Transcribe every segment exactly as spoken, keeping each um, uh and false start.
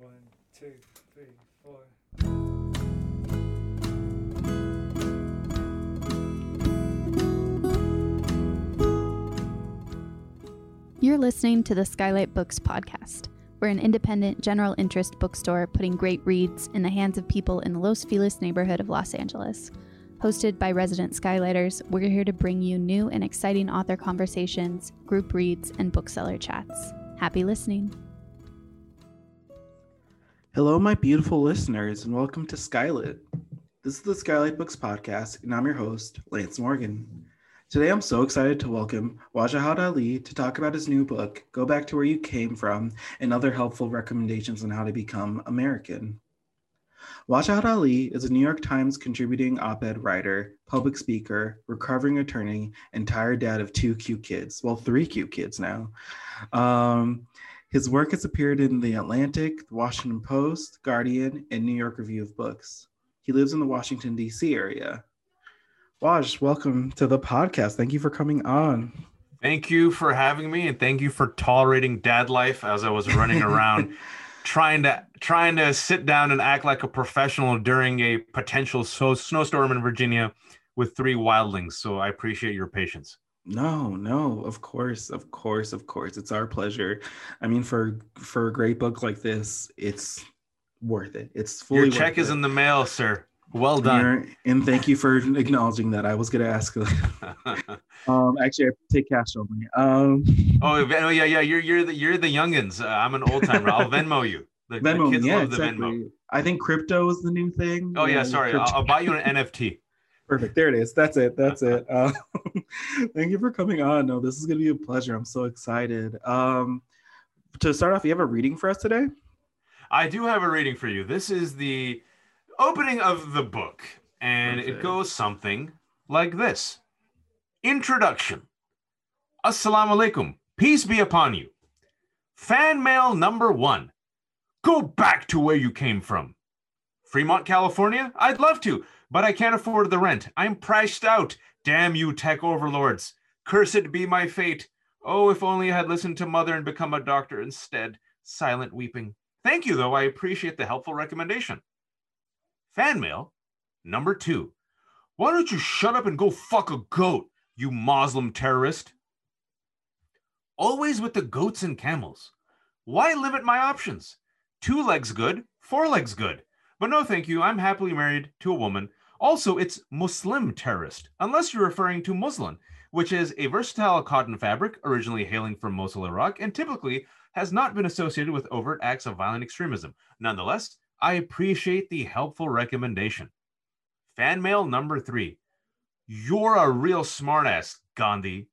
One, two, three, four. You're listening to the Skylight Books podcast. We're an independent, general interest bookstore putting great reads in the hands of people in the Los Feliz neighborhood of Los Angeles. Hosted by resident Skylighters, we're here to bring you new and exciting author conversations, group reads, and bookseller chats. Happy listening. Hello, my beautiful listeners, and welcome to Skylight. This is the Skylight Books podcast, and I'm your host, Lance Morgan. Today, I'm so excited to welcome Wajahat Ali to talk about his new book, Go Back to Where You Came From, and other helpful recommendations on how to become American. Wajahat Ali is a New York Times contributing op-ed writer, public speaker, recovering attorney, and tired dad of two cute kids, well, three cute kids now. Um, his work has appeared in The Atlantic, The Washington Post, Guardian, and New York Review of Books. He lives in the Washington, D C area. Waj, welcome to the podcast. Thank you for coming on. Thank you for having me, and thank you for tolerating dad life as I was running around trying to trying to sit down and act like a professional during a potential so- snowstorm in Virginia with three wildlings. So I appreciate your patience. No, no, of course, of course, of course. It's our pleasure. I mean, for for a great book like this, it's worth it. It's fully worth it. Your check is in the mail, sir. Well done. And thank you for acknowledging that. I was going to ask. um, actually, I take cash only. Um, oh, yeah, yeah. You're you're the you're the youngins. Uh, I'm an old timer. I'll Venmo you. The, Venmo, the kids yeah, love exactly. the Venmo. I think crypto is the new thing. Oh, yeah. Sorry. I'll, I'll buy you an N F T. Perfect. There it is. That's it. That's it. Um, thank you for coming on. No, this is going to be a pleasure. I'm so excited. Um, to start off, you have a reading for us today? I do have a reading for you. This is the opening of the book, and Perfect. It goes something like this. Introduction. Assalamu alaikum. Peace be upon you. Fan mail number one. Go back to where you came from. Fremont, California? I'd love to, but I can't afford the rent. I'm priced out. Damn you, tech overlords. Cursed be my fate. Oh, if only I had listened to mother and become a doctor instead. Silent weeping. Thank you, though. I appreciate the helpful recommendation. Fan mail number two. Why don't you shut up and go fuck a goat, you Muslim terrorist? Always with the goats and camels. Why limit my options? Two legs good, four legs good. But no thank you, I'm happily married to a woman. Also, it's Muslim terrorist, unless you're referring to muslin, which is a versatile cotton fabric originally hailing from Mosul, Iraq, and typically has not been associated with overt acts of violent extremism. Nonetheless, I appreciate the helpful recommendation. Fan mail number three. You're a real smartass, Gandhi.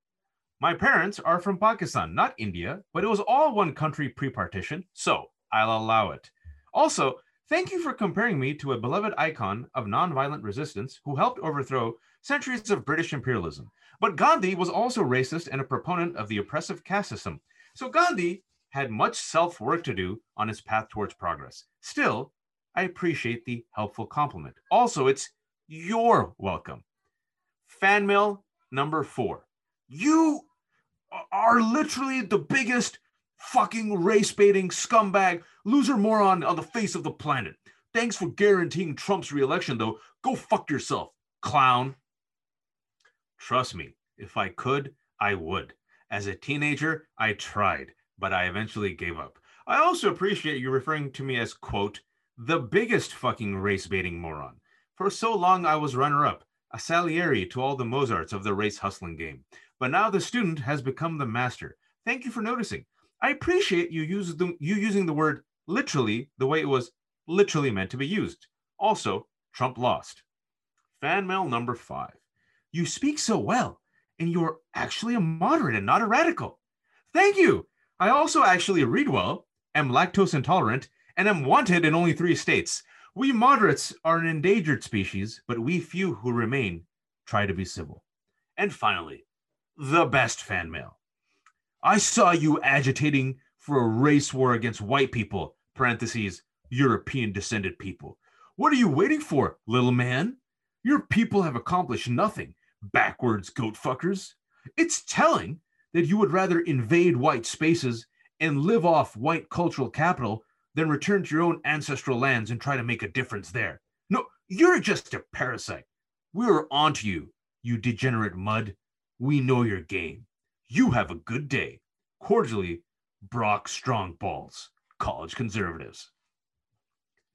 My parents are from Pakistan, not India, but it was all one country pre-partition, so I'll allow it. Also, thank you for comparing me to a beloved icon of nonviolent resistance who helped overthrow centuries of British imperialism. But Gandhi was also racist and a proponent of the oppressive caste system. So Gandhi had much self-work to do on his path towards progress. Still, I appreciate the helpful compliment. Also, it's your welcome. Fan mail number four. You are literally the biggest fucking race-baiting scumbag, loser moron on the face of the planet. Thanks for guaranteeing Trump's re-election, though. Go fuck yourself, clown. Trust me, if I could, I would. As a teenager, I tried, but I eventually gave up. I also appreciate you referring to me as, quote, the biggest fucking race-baiting moron. For so long, I was runner-up, a Salieri to all the Mozarts of the race-hustling game. But now the student has become the master. Thank you for noticing. I appreciate you, use the, you using the word literally the way it was literally meant to be used. Also, Trump lost. Fan mail number five. You speak so well, and you're actually a moderate and not a radical. Thank you. I also actually read well, am lactose intolerant, and I'm wanted in only three states. We moderates are an endangered species, but we few who remain try to be civil. And finally, the best fan mail. I saw you agitating for a race war against white people, parentheses, European descended people. What are you waiting for, little man? Your people have accomplished nothing, backwards goat fuckers. It's telling that you would rather invade white spaces and live off white cultural capital then return to your own ancestral lands and try to make a difference there. No, you're just a parasite. We were onto you, you degenerate mud. We know your game. You have a good day. Cordially, Brock Strongballs, College Conservatives.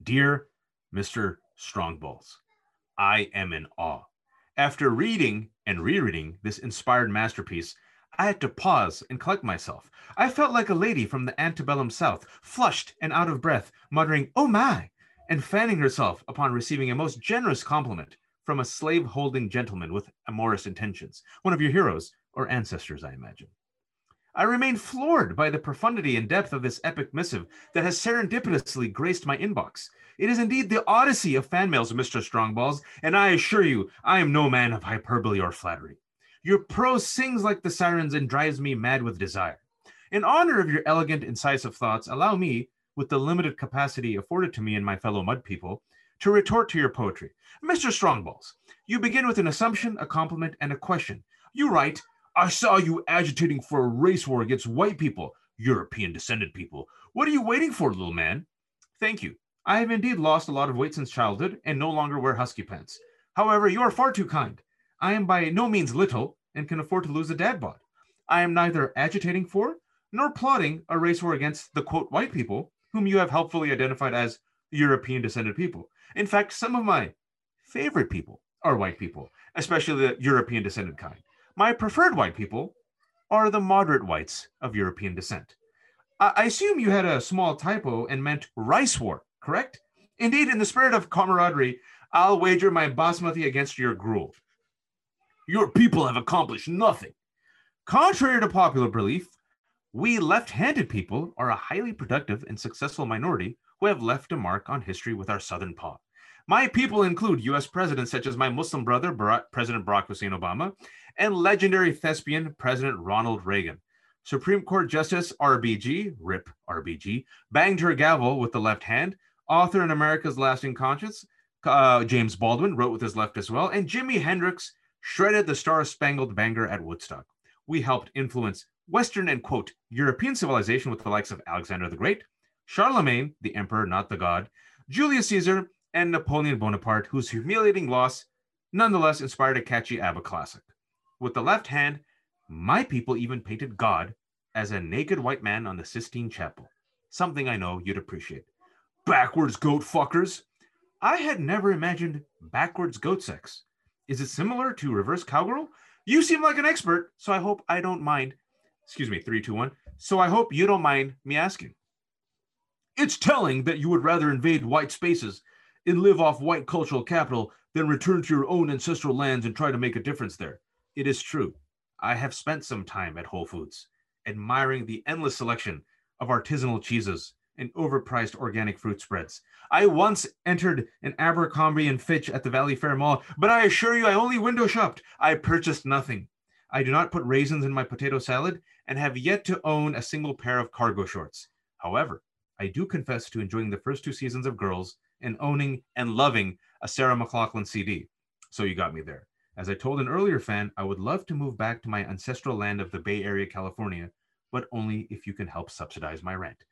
Dear Mister Strongballs, I am in awe. After reading and rereading this inspired masterpiece, I had to pause and collect myself. I felt like a lady from the antebellum South, flushed and out of breath, muttering, "Oh my," and fanning herself upon receiving a most generous compliment from a slave-holding gentleman with amorous intentions, one of your heroes or ancestors, I imagine. I remain floored by the profundity and depth of this epic missive that has serendipitously graced my inbox. It is indeed the odyssey of fan mails, Mister Strongballs, and I assure you, I am no man of hyperbole or flattery. Your prose sings like the sirens and drives me mad with desire. In honor of your elegant, incisive thoughts, allow me, with the limited capacity afforded to me and my fellow mud people, to retort to your poetry. Mister Strongballs, you begin with an assumption, a compliment, and a question. You write, "I saw you agitating for a race war against white people, European descended people. What are you waiting for, little man?" Thank you. I have indeed lost a lot of weight since childhood and no longer wear husky pants. However, you are far too kind. I am by no means little and can afford to lose a dad bod. I am neither agitating for nor plotting a race war against the quote white people whom you have helpfully identified as European descended people. In fact, some of my favorite people are white people, especially the European descended kind. My preferred white people are the moderate whites of European descent. I assume you had a small typo and meant rice war, correct? Indeed, in the spirit of camaraderie, I'll wager my basmati against your gruel. Your people have accomplished nothing. Contrary to popular belief, we left-handed people are a highly productive and successful minority who have left a mark on history with our southern paw. My people include U S presidents such as my Muslim brother, Bar- President Barack Hussein Obama, and legendary thespian, President Ronald Reagan. Supreme Court Justice R B G, R I P R B G, banged her gavel with the left hand. Author in America's Lasting Conscience, uh, James Baldwin, wrote with his left as well. And Jimi Hendrix shredded the Star-Spangled Banner at Woodstock. We helped influence Western and, quote, European civilization with the likes of Alexander the Great, Charlemagne, the emperor, not the god, Julius Caesar, and Napoleon Bonaparte, whose humiliating loss nonetheless inspired a catchy ABBA classic. With the left hand, my people even painted God as a naked white man on the Sistine Chapel, something I know you'd appreciate. Backwards goat fuckers. I had never imagined backwards goat sex. Is it similar to reverse cowgirl? You seem like an expert, so I hope I don't mind. Excuse me, three, two, one. So I hope you don't mind me asking. It's telling that you would rather invade white spaces and live off white cultural capital, then return to your own ancestral lands and try to make a difference there. It is true. I have spent some time at Whole Foods, admiring the endless selection of artisanal cheeses and overpriced organic fruit spreads. I once entered an Abercrombie and Fitch at the Valley Fair Mall, but I assure you I only window shopped. I purchased nothing. I do not put raisins in my potato salad and have yet to own a single pair of cargo shorts. However, I do confess to enjoying the first two seasons of Girls and owning and loving a Sarah McLachlan C D. So you got me there. As I told an earlier fan, I would love to move back to my ancestral land of the Bay Area, California, but only if you can help subsidize my rent.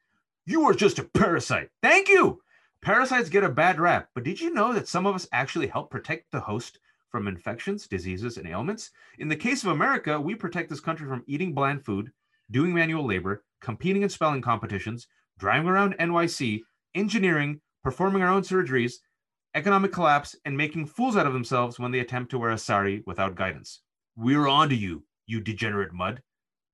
You are just a parasite. Thank you. Parasites get a bad rap, but did you know that some of us actually help protect the host from infections, diseases, and ailments? In the case of America, we protect this country from eating bland food, doing manual labor, competing in spelling competitions, driving around N Y C, engineering, performing our own surgeries, economic collapse, and making fools out of themselves when they attempt to wear a sari without guidance. We're on to you, you degenerate mud.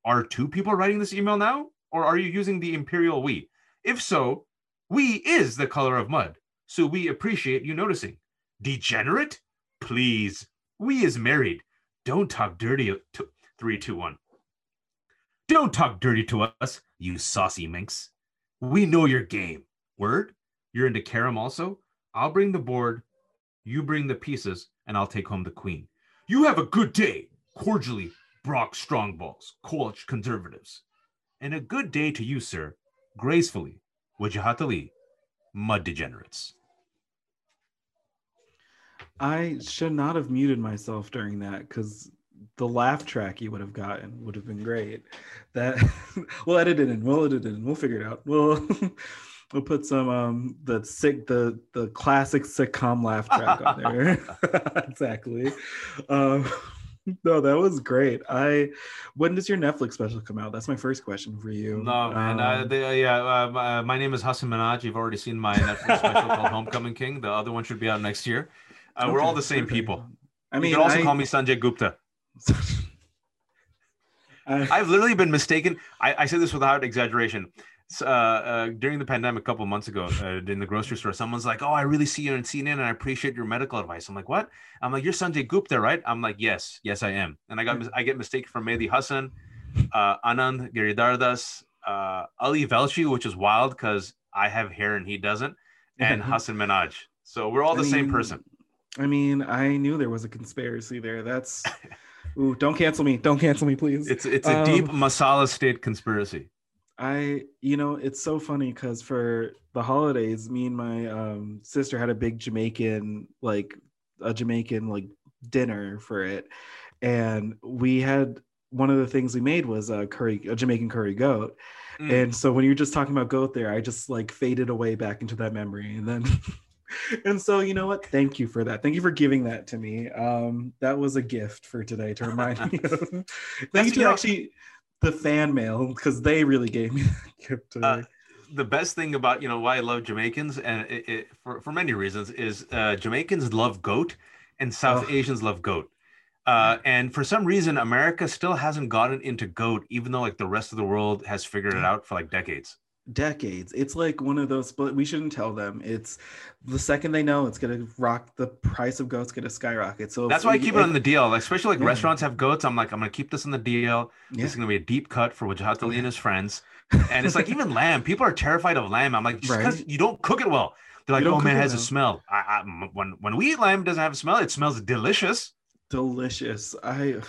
Are two people writing this email now? Or are you using the imperial we? If so, we is the color of mud. So we appreciate you noticing. Degenerate? Please. We is married. Don't talk dirty to... Three, two, one. Don't talk dirty to us, you saucy minx. We know your game. Word? You're into carom also? I'll bring the board, you bring the pieces, and I'll take home the queen. You have a good day. Cordially, Brock Strongballs, College Conservatives. And a good day to you, sir. Gracefully, Wajahat Ali, Mud Degenerates. I should not have muted myself during that because the laugh track you would have gotten would have been great. That we'll edit it in, we'll edit it in, we'll figure it out. We'll We'll put some um the sick the the classic sitcom laugh track on there. Exactly. Um, no, that was great. I when does your Netflix special come out? That's my first question for you. No, man. Um, I, they, yeah, uh, my, my name is Hasan Minhaj. You've already seen my Netflix special called Homecoming King. The other one should be out next year. Uh, okay, we're all the same okay. people. I mean, you can also I, call me Sanjay Gupta. I, I've literally been mistaken. I, I say this without exaggeration. Uh, uh, during the pandemic, a couple of months ago, uh, in the grocery store, someone's like, "Oh, I really see you on C N N, and I appreciate your medical advice." I'm like, "What?" I'm like, "You're Sanjay Gupta, right?" I'm like, "Yes, yes, I am." And I got I get mistaken for Mehdi Hasan, uh, Anand Giridardas, uh, Ali Velshi, which is wild because I have hair and he doesn't, and Hasan Minhaj. So we're all the I mean, same person. I mean, I knew there was a conspiracy there. That's. Ooh, don't cancel me. Don't cancel me, please. It's it's a um, deep masala state conspiracy. I, you know, it's so funny because for the holidays, me and my um, sister had a big Jamaican, like a Jamaican like dinner for it. And we had one of the things we made was a curry, a Jamaican curry goat. Mm. And so when you were just talking about goat there, I just like faded away back into that memory. And then... And so, you know what? Thank you for that. Thank you for giving that to me. Um, that was a gift for today to remind me of. Thank That's you to actually the fan mail, because they really gave me that gift today. Uh, the best thing about, you know, why I love Jamaicans, and it, it, for, for many reasons, is uh, Jamaicans love goat and South oh. Asians love goat. Uh, and for some reason, America still hasn't gotten into goat, even though like the rest of the world has figured it out for like decades. decades It's like one of those, but we shouldn't tell them. It's the second they know, it's gonna rock the price of goats gonna skyrocket. So that's why we, I keep it, it on the deal, like, especially like yeah. restaurants have goats. I'm like, I'm gonna keep this on the deal. yeah. This is gonna be a deep cut for Wajahat Ali and his friends. And it's like, even lamb, people are terrified of lamb. I'm like, just because right? you don't cook it well, they're like, oh man, it has well. a smell. I, I when when we eat lamb, it doesn't have a smell. It smells delicious. Delicious. I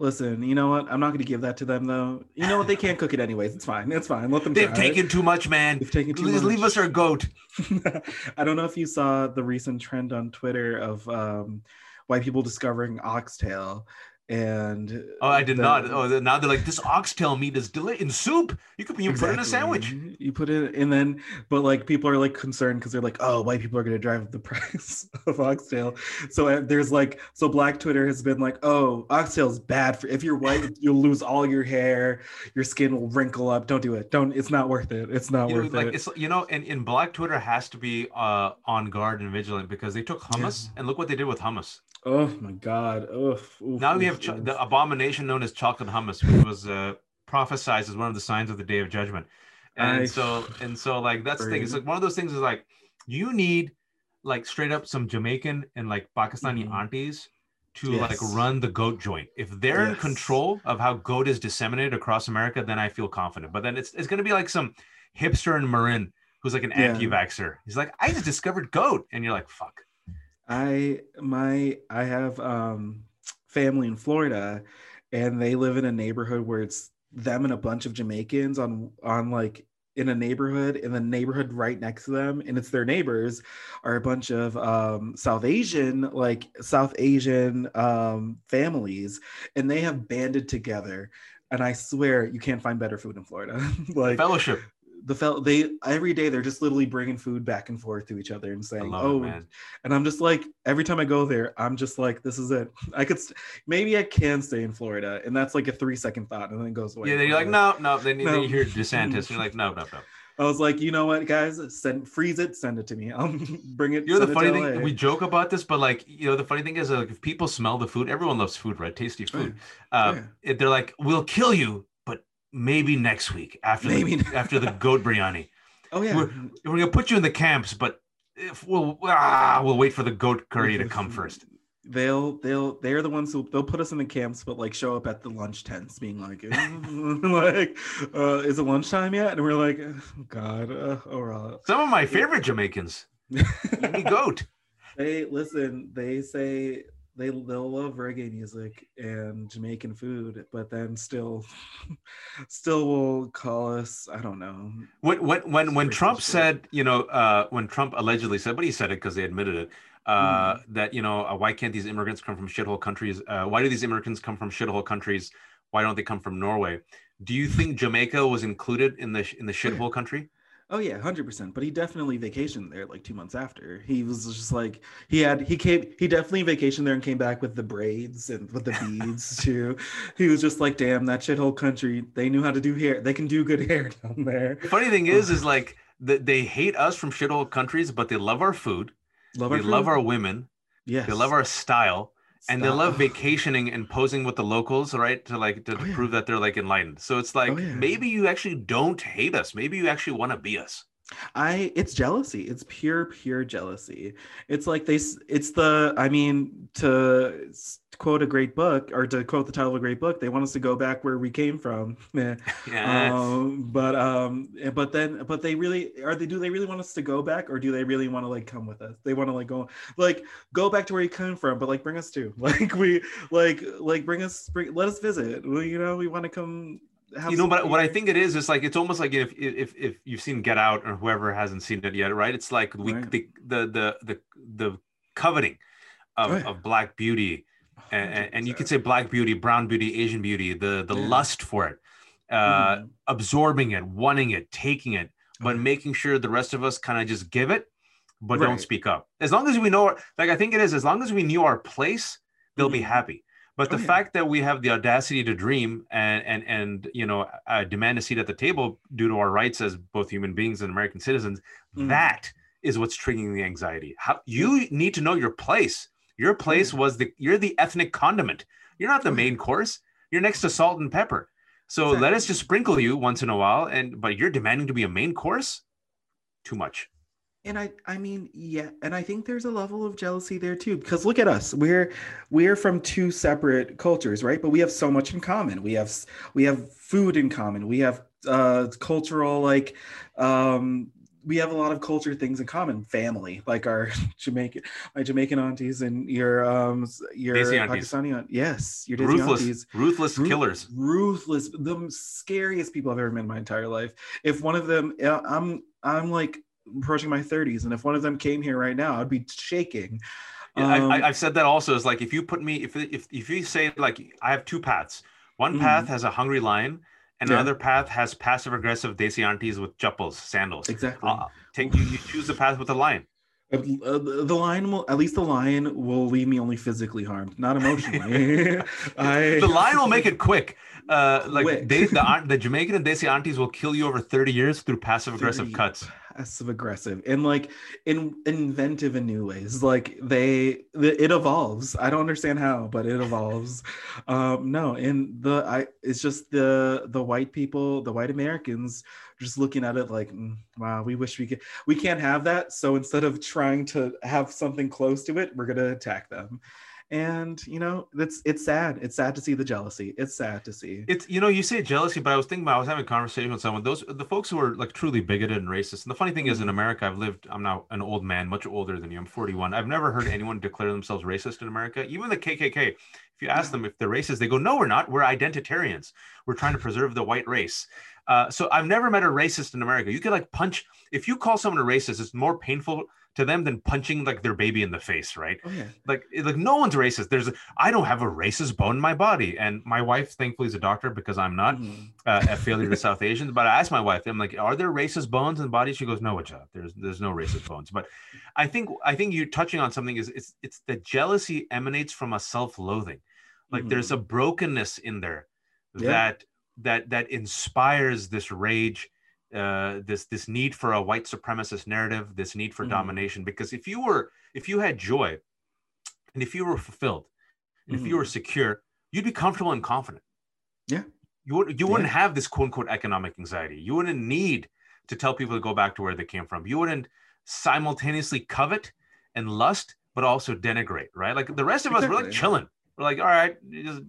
listen, you know what? I'm not going to give that to them though. You know what? They can't cook it anyways. It's fine. It's fine. Let them They've taken it. too much, man. They've taken too Please much. Leave us our goat. I don't know if you saw the recent trend on Twitter of um, white people discovering oxtail. And oh, I did the, not. Oh, now they're like, this oxtail meat is delicious in soup. You could you exactly. put it in a sandwich. You put it, and then, but like people are like concerned because they're like, oh, white people are going to drive up the price of oxtail. So uh, there's like, so Black Twitter has been like, oh, oxtail is bad for. If you're white, you'll lose all your hair. Your skin will wrinkle up. Don't do it. Don't. It's not worth it. It's not you worth know, like, it. It's, you know, and in Black Twitter has to be uh, on guard and vigilant because they took hummus yeah. and look what they did with hummus. Oh my God! Oof, oof, now we have cho- the abomination known as chocolate hummus, which was uh, prophesized as one of the signs of the Day of Judgment, and I, so and so like that's the thing. It's like one of those things is like you need like straight up some Jamaican and like Pakistani mm-hmm. aunties to yes. like run the goat joint. If they're yes. in control of how goat is disseminated across America, then I feel confident. But then it's it's gonna be like some hipster in Marin who's like an yeah. anti-vaxxer. He's like, I just discovered goat, and you're like, fuck. I my I have um, family in Florida, and they live in a neighborhood where it's them and a bunch of Jamaicans on on like in a neighborhood, and the neighborhood right next to them, and it's their neighbors are a bunch of um, South Asian like South Asian um, families, and they have banded together. And I swear you can't find better food in Florida. Like fellowship. The fel- they every day they're just literally bringing food back and forth to each other and saying, "Oh," it, and I'm just like, every time I go there, I'm just like, "This is it." I could st- maybe I can stay in Florida, and that's like a three second thought, and then it goes away. Yeah, then you're like, "No, no." Then, no. then you hear DeSantis, and you're like, "No, no, no." I was like, "You know what, guys? Send freeze it, send it to me. I'll bring it." You know the funny thing, we joke about this, but like, you know, the funny thing is, like, if people smell the food, everyone loves food, right? Tasty food. Right. Um, yeah. They're like, "We'll kill you." Maybe next week after Maybe. The, after the goat biryani. Oh yeah, we're, we're gonna put you in the camps, but if we'll ah, we'll wait for the goat curry to come first. They'll they'll they're the ones who they'll put us in the camps, but like show up at the lunch tents, being like, like, uh, is it lunchtime yet? And we're like, oh, God, uh, or uh, some of my favorite Jamaicans, eat goat. They listen. They say. They, they'll love reggae music and Jamaican food, but then still still will call us, I don't know. When when when, when Trump said, you know, uh, when Trump allegedly said, but he said it because they admitted it, uh, mm. that, you know, uh, why can't these immigrants come from shithole countries? Uh, why do these immigrants come from shithole countries? Why don't they come from Norway? Do you think Jamaica was included in the in the shithole country? Oh yeah, one hundred percent. But he definitely vacationed there like two months after. He was just like, he had, he came, he definitely vacationed there and came back with the braids and with the beads too. He was just like, damn, that shithole country, they knew how to do hair. They can do good hair down there. The funny thing is, is like, they hate us from shithole countries, but they love our food. Love our they food? love our women. Yes. They love our style. Style. And they love vacationing and posing with the locals, right? To like to oh, yeah. prove that they're like enlightened. So it's like, oh, yeah. maybe you actually don't hate us. Maybe you actually want to be us. I it's jealousy. It's pure, pure jealousy. It's like they it's the I mean, to quote a great book or to quote the title of a great book, they want us to go back where we came from. Yeah. Yes. Um, but um but then but they really are they do they really want us to go back, or do they really want to like come with us? They want to like go like go back to where you came from, but like bring us too. Like we like like bring us bring, let us visit. Well, you know, we want to come. You know, but what I think it is, is like, it's almost like if if if you've seen Get Out, or whoever hasn't seen it yet, right? It's like we right. the, the the the the coveting of, right. of Black beauty, and, and you could say Black beauty, brown beauty, Asian beauty, the the yeah. lust for it, uh, mm. absorbing it, wanting it, taking it, but okay. making sure the rest of us kind of just give it, but right. don't speak up. As long as we know, like I think it is, as long as we knew our place, they'll mm. be happy. But the oh, yeah. fact that we have the audacity to dream and and and you know uh, demand a seat at the table due to our rights as both human beings and American citizens, mm. that is what's triggering the anxiety. How, you need to know your place. Your place was the you're the ethnic condiment. You're not the main course. You're next to salt and pepper. So exactly. let us just sprinkle you once in a while. And but you're demanding to be a main course? Too much. And I, I mean, yeah, and I think there's a level of jealousy there too, because look at us, we're, we're from two separate cultures, right? But we have so much in common. We have, we have food in common. We have uh, cultural, like, um, we have a lot of culture things in common. Family, like our Jamaican, my Jamaican aunties and your, um, your Pakistani aunt. Yes, your ruthless, aunties. ruthless Ru- killers, ruthless, the scariest people I've ever met in my entire life. If one of them, I'm, I'm like. approaching my thirties, and if one of them came here right now, I'd be shaking. Yeah, um, I, I've said that also. It's like if you put me, if if if you say like I have two paths, one mm-hmm. path has a hungry lion, and yeah. another path has passive aggressive desi aunties with chappals, sandals. Exactly. Uh, take you, you choose the path with the lion. Uh, the lion will, at least the lion will leave me only physically harmed, not emotionally. I, the lion will make it quick. Uh, like quick. They, the the Jamaican and desi aunties will kill you over thirty years through passive aggressive cuts. Passive aggressive and like in inventive in new ways. Like they, the, it evolves. I don't understand how, but it evolves. um, no, and the I, it's just the the white people, the white Americans. Just looking at it like, mm, wow, we wish we could, we can't have that. So instead of trying to have something close to it, we're going to attack them. And, you know, that's, it's sad. It's sad to see the jealousy. It's sad to see. It's, you know, you say jealousy, but I was thinking about, I was having a conversation with someone, those, the folks who are like truly bigoted and racist. And the funny thing is in America, I've lived, I'm now an old man, much older than you. I'm forty-one. I've never heard anyone declare themselves racist in America. Even the K K K, if you ask them if they're racist, they go, no, we're not. We're identitarians. We're trying to preserve the white race. Uh, so I've never met a racist in America. You could like punch, if you call someone a racist, it's more painful to them than punching like their baby in the face, right? Oh, yeah. Like, like no one's racist. There's, a, I don't have a racist bone in my body. And my wife, thankfully, is a doctor because I'm not mm. uh, a failure to South Asians. But I asked my wife, I'm like, are there racist bones in the body? She goes, no, Wajahat, there's there's no racist bones. But I think I think you're touching on something is it's it's that jealousy emanates from a self-loathing. Like mm. there's a brokenness in there yeah. that. that that inspires this rage, uh, this this need for a white supremacist narrative, this need for mm. domination. Because if you were, if you had joy, and if you were fulfilled, and mm. if you were secure, you'd be comfortable and confident. Yeah, you would. You yeah. wouldn't have this quote unquote economic anxiety. You wouldn't need to tell people to go back to where they came from. You wouldn't simultaneously covet and lust, but also denigrate. Right? Like the rest of exactly. us, we're like chilling. We're like, all right, just,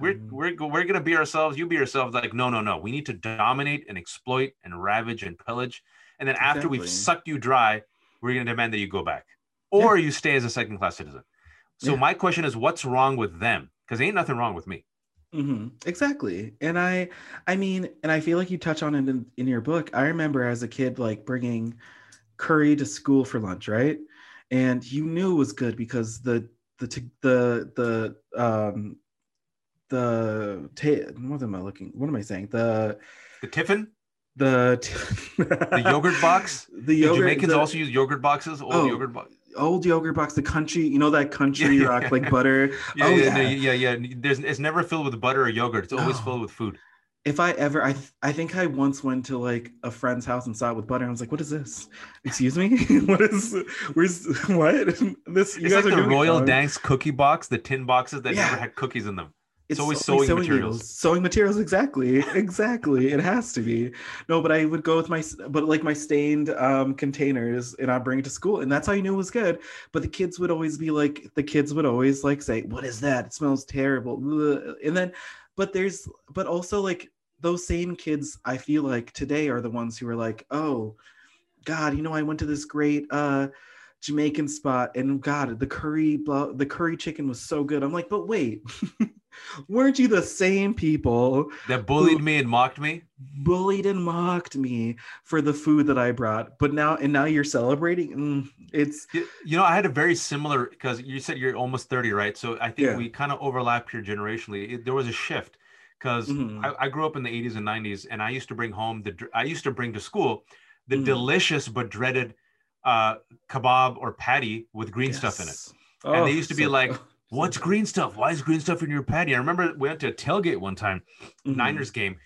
we're, we're, we're going to be ourselves. You be yourself. Like, no, no, no. We need to dominate and exploit and ravage and pillage. And then after exactly. we've sucked you dry, we're going to demand that you go back or yeah. you stay as a second class citizen. So yeah. my question is, what's wrong with them? Because ain't nothing wrong with me. Mm-hmm. Exactly. And I, I mean, and I feel like you touch on it in, in your book. I remember as a kid, like bringing curry to school for lunch. Right. And you knew it was good because the, the the the um the ta- what am I looking what am I saying the the tiffin The the yogurt box. The yogurt, Jamaicans the, also use yogurt boxes. Old oh, yogurt box. Old yogurt box. The country, you know that country yeah, rock yeah. like butter. Yeah, oh yeah, yeah, yeah, yeah. There's it's never filled with butter or yogurt. It's always oh. filled with food. If I ever, I th- I think I once went to like a friend's house and saw it with butter. And I was like, "What is this? Excuse me, what is? Where's what? This? You it's guys like are the Royal Danks cookie box, the tin boxes that yeah. never had cookies in them." It's, it's always so, sewing, sewing materials. Needles. Sewing materials, exactly, exactly. It has to be. No, but I would go with my, but like my stained um, containers, and I'd bring it to school, and that's how you knew it was good. But the kids would always be like, the kids would always like say, "What is that? It smells terrible." And then, but there's, but also like those same kids, I feel like today are the ones who are like, "Oh, God, you know, I went to this great uh, Jamaican spot, and God, the curry, blah, the curry chicken was so good." I'm like, but wait. Weren't you the same people that bullied me and mocked me? Bullied and mocked me for the food that I brought, but now and now you're celebrating. Mm, it's you know I had a very similar because you said you're almost thirty, right? So I think yeah. we kind of overlap here generationally. It, there was a shift because mm-hmm. I, I grew up in the eighties and nineties, and I used to bring home the I used to bring to school the mm. delicious but dreaded uh, kebab or patty with green yes. stuff in it, oh, and they used to so, be like. What's green stuff? Why is green stuff in your patty? I remember we went to a tailgate one time, mm-hmm. Niners game,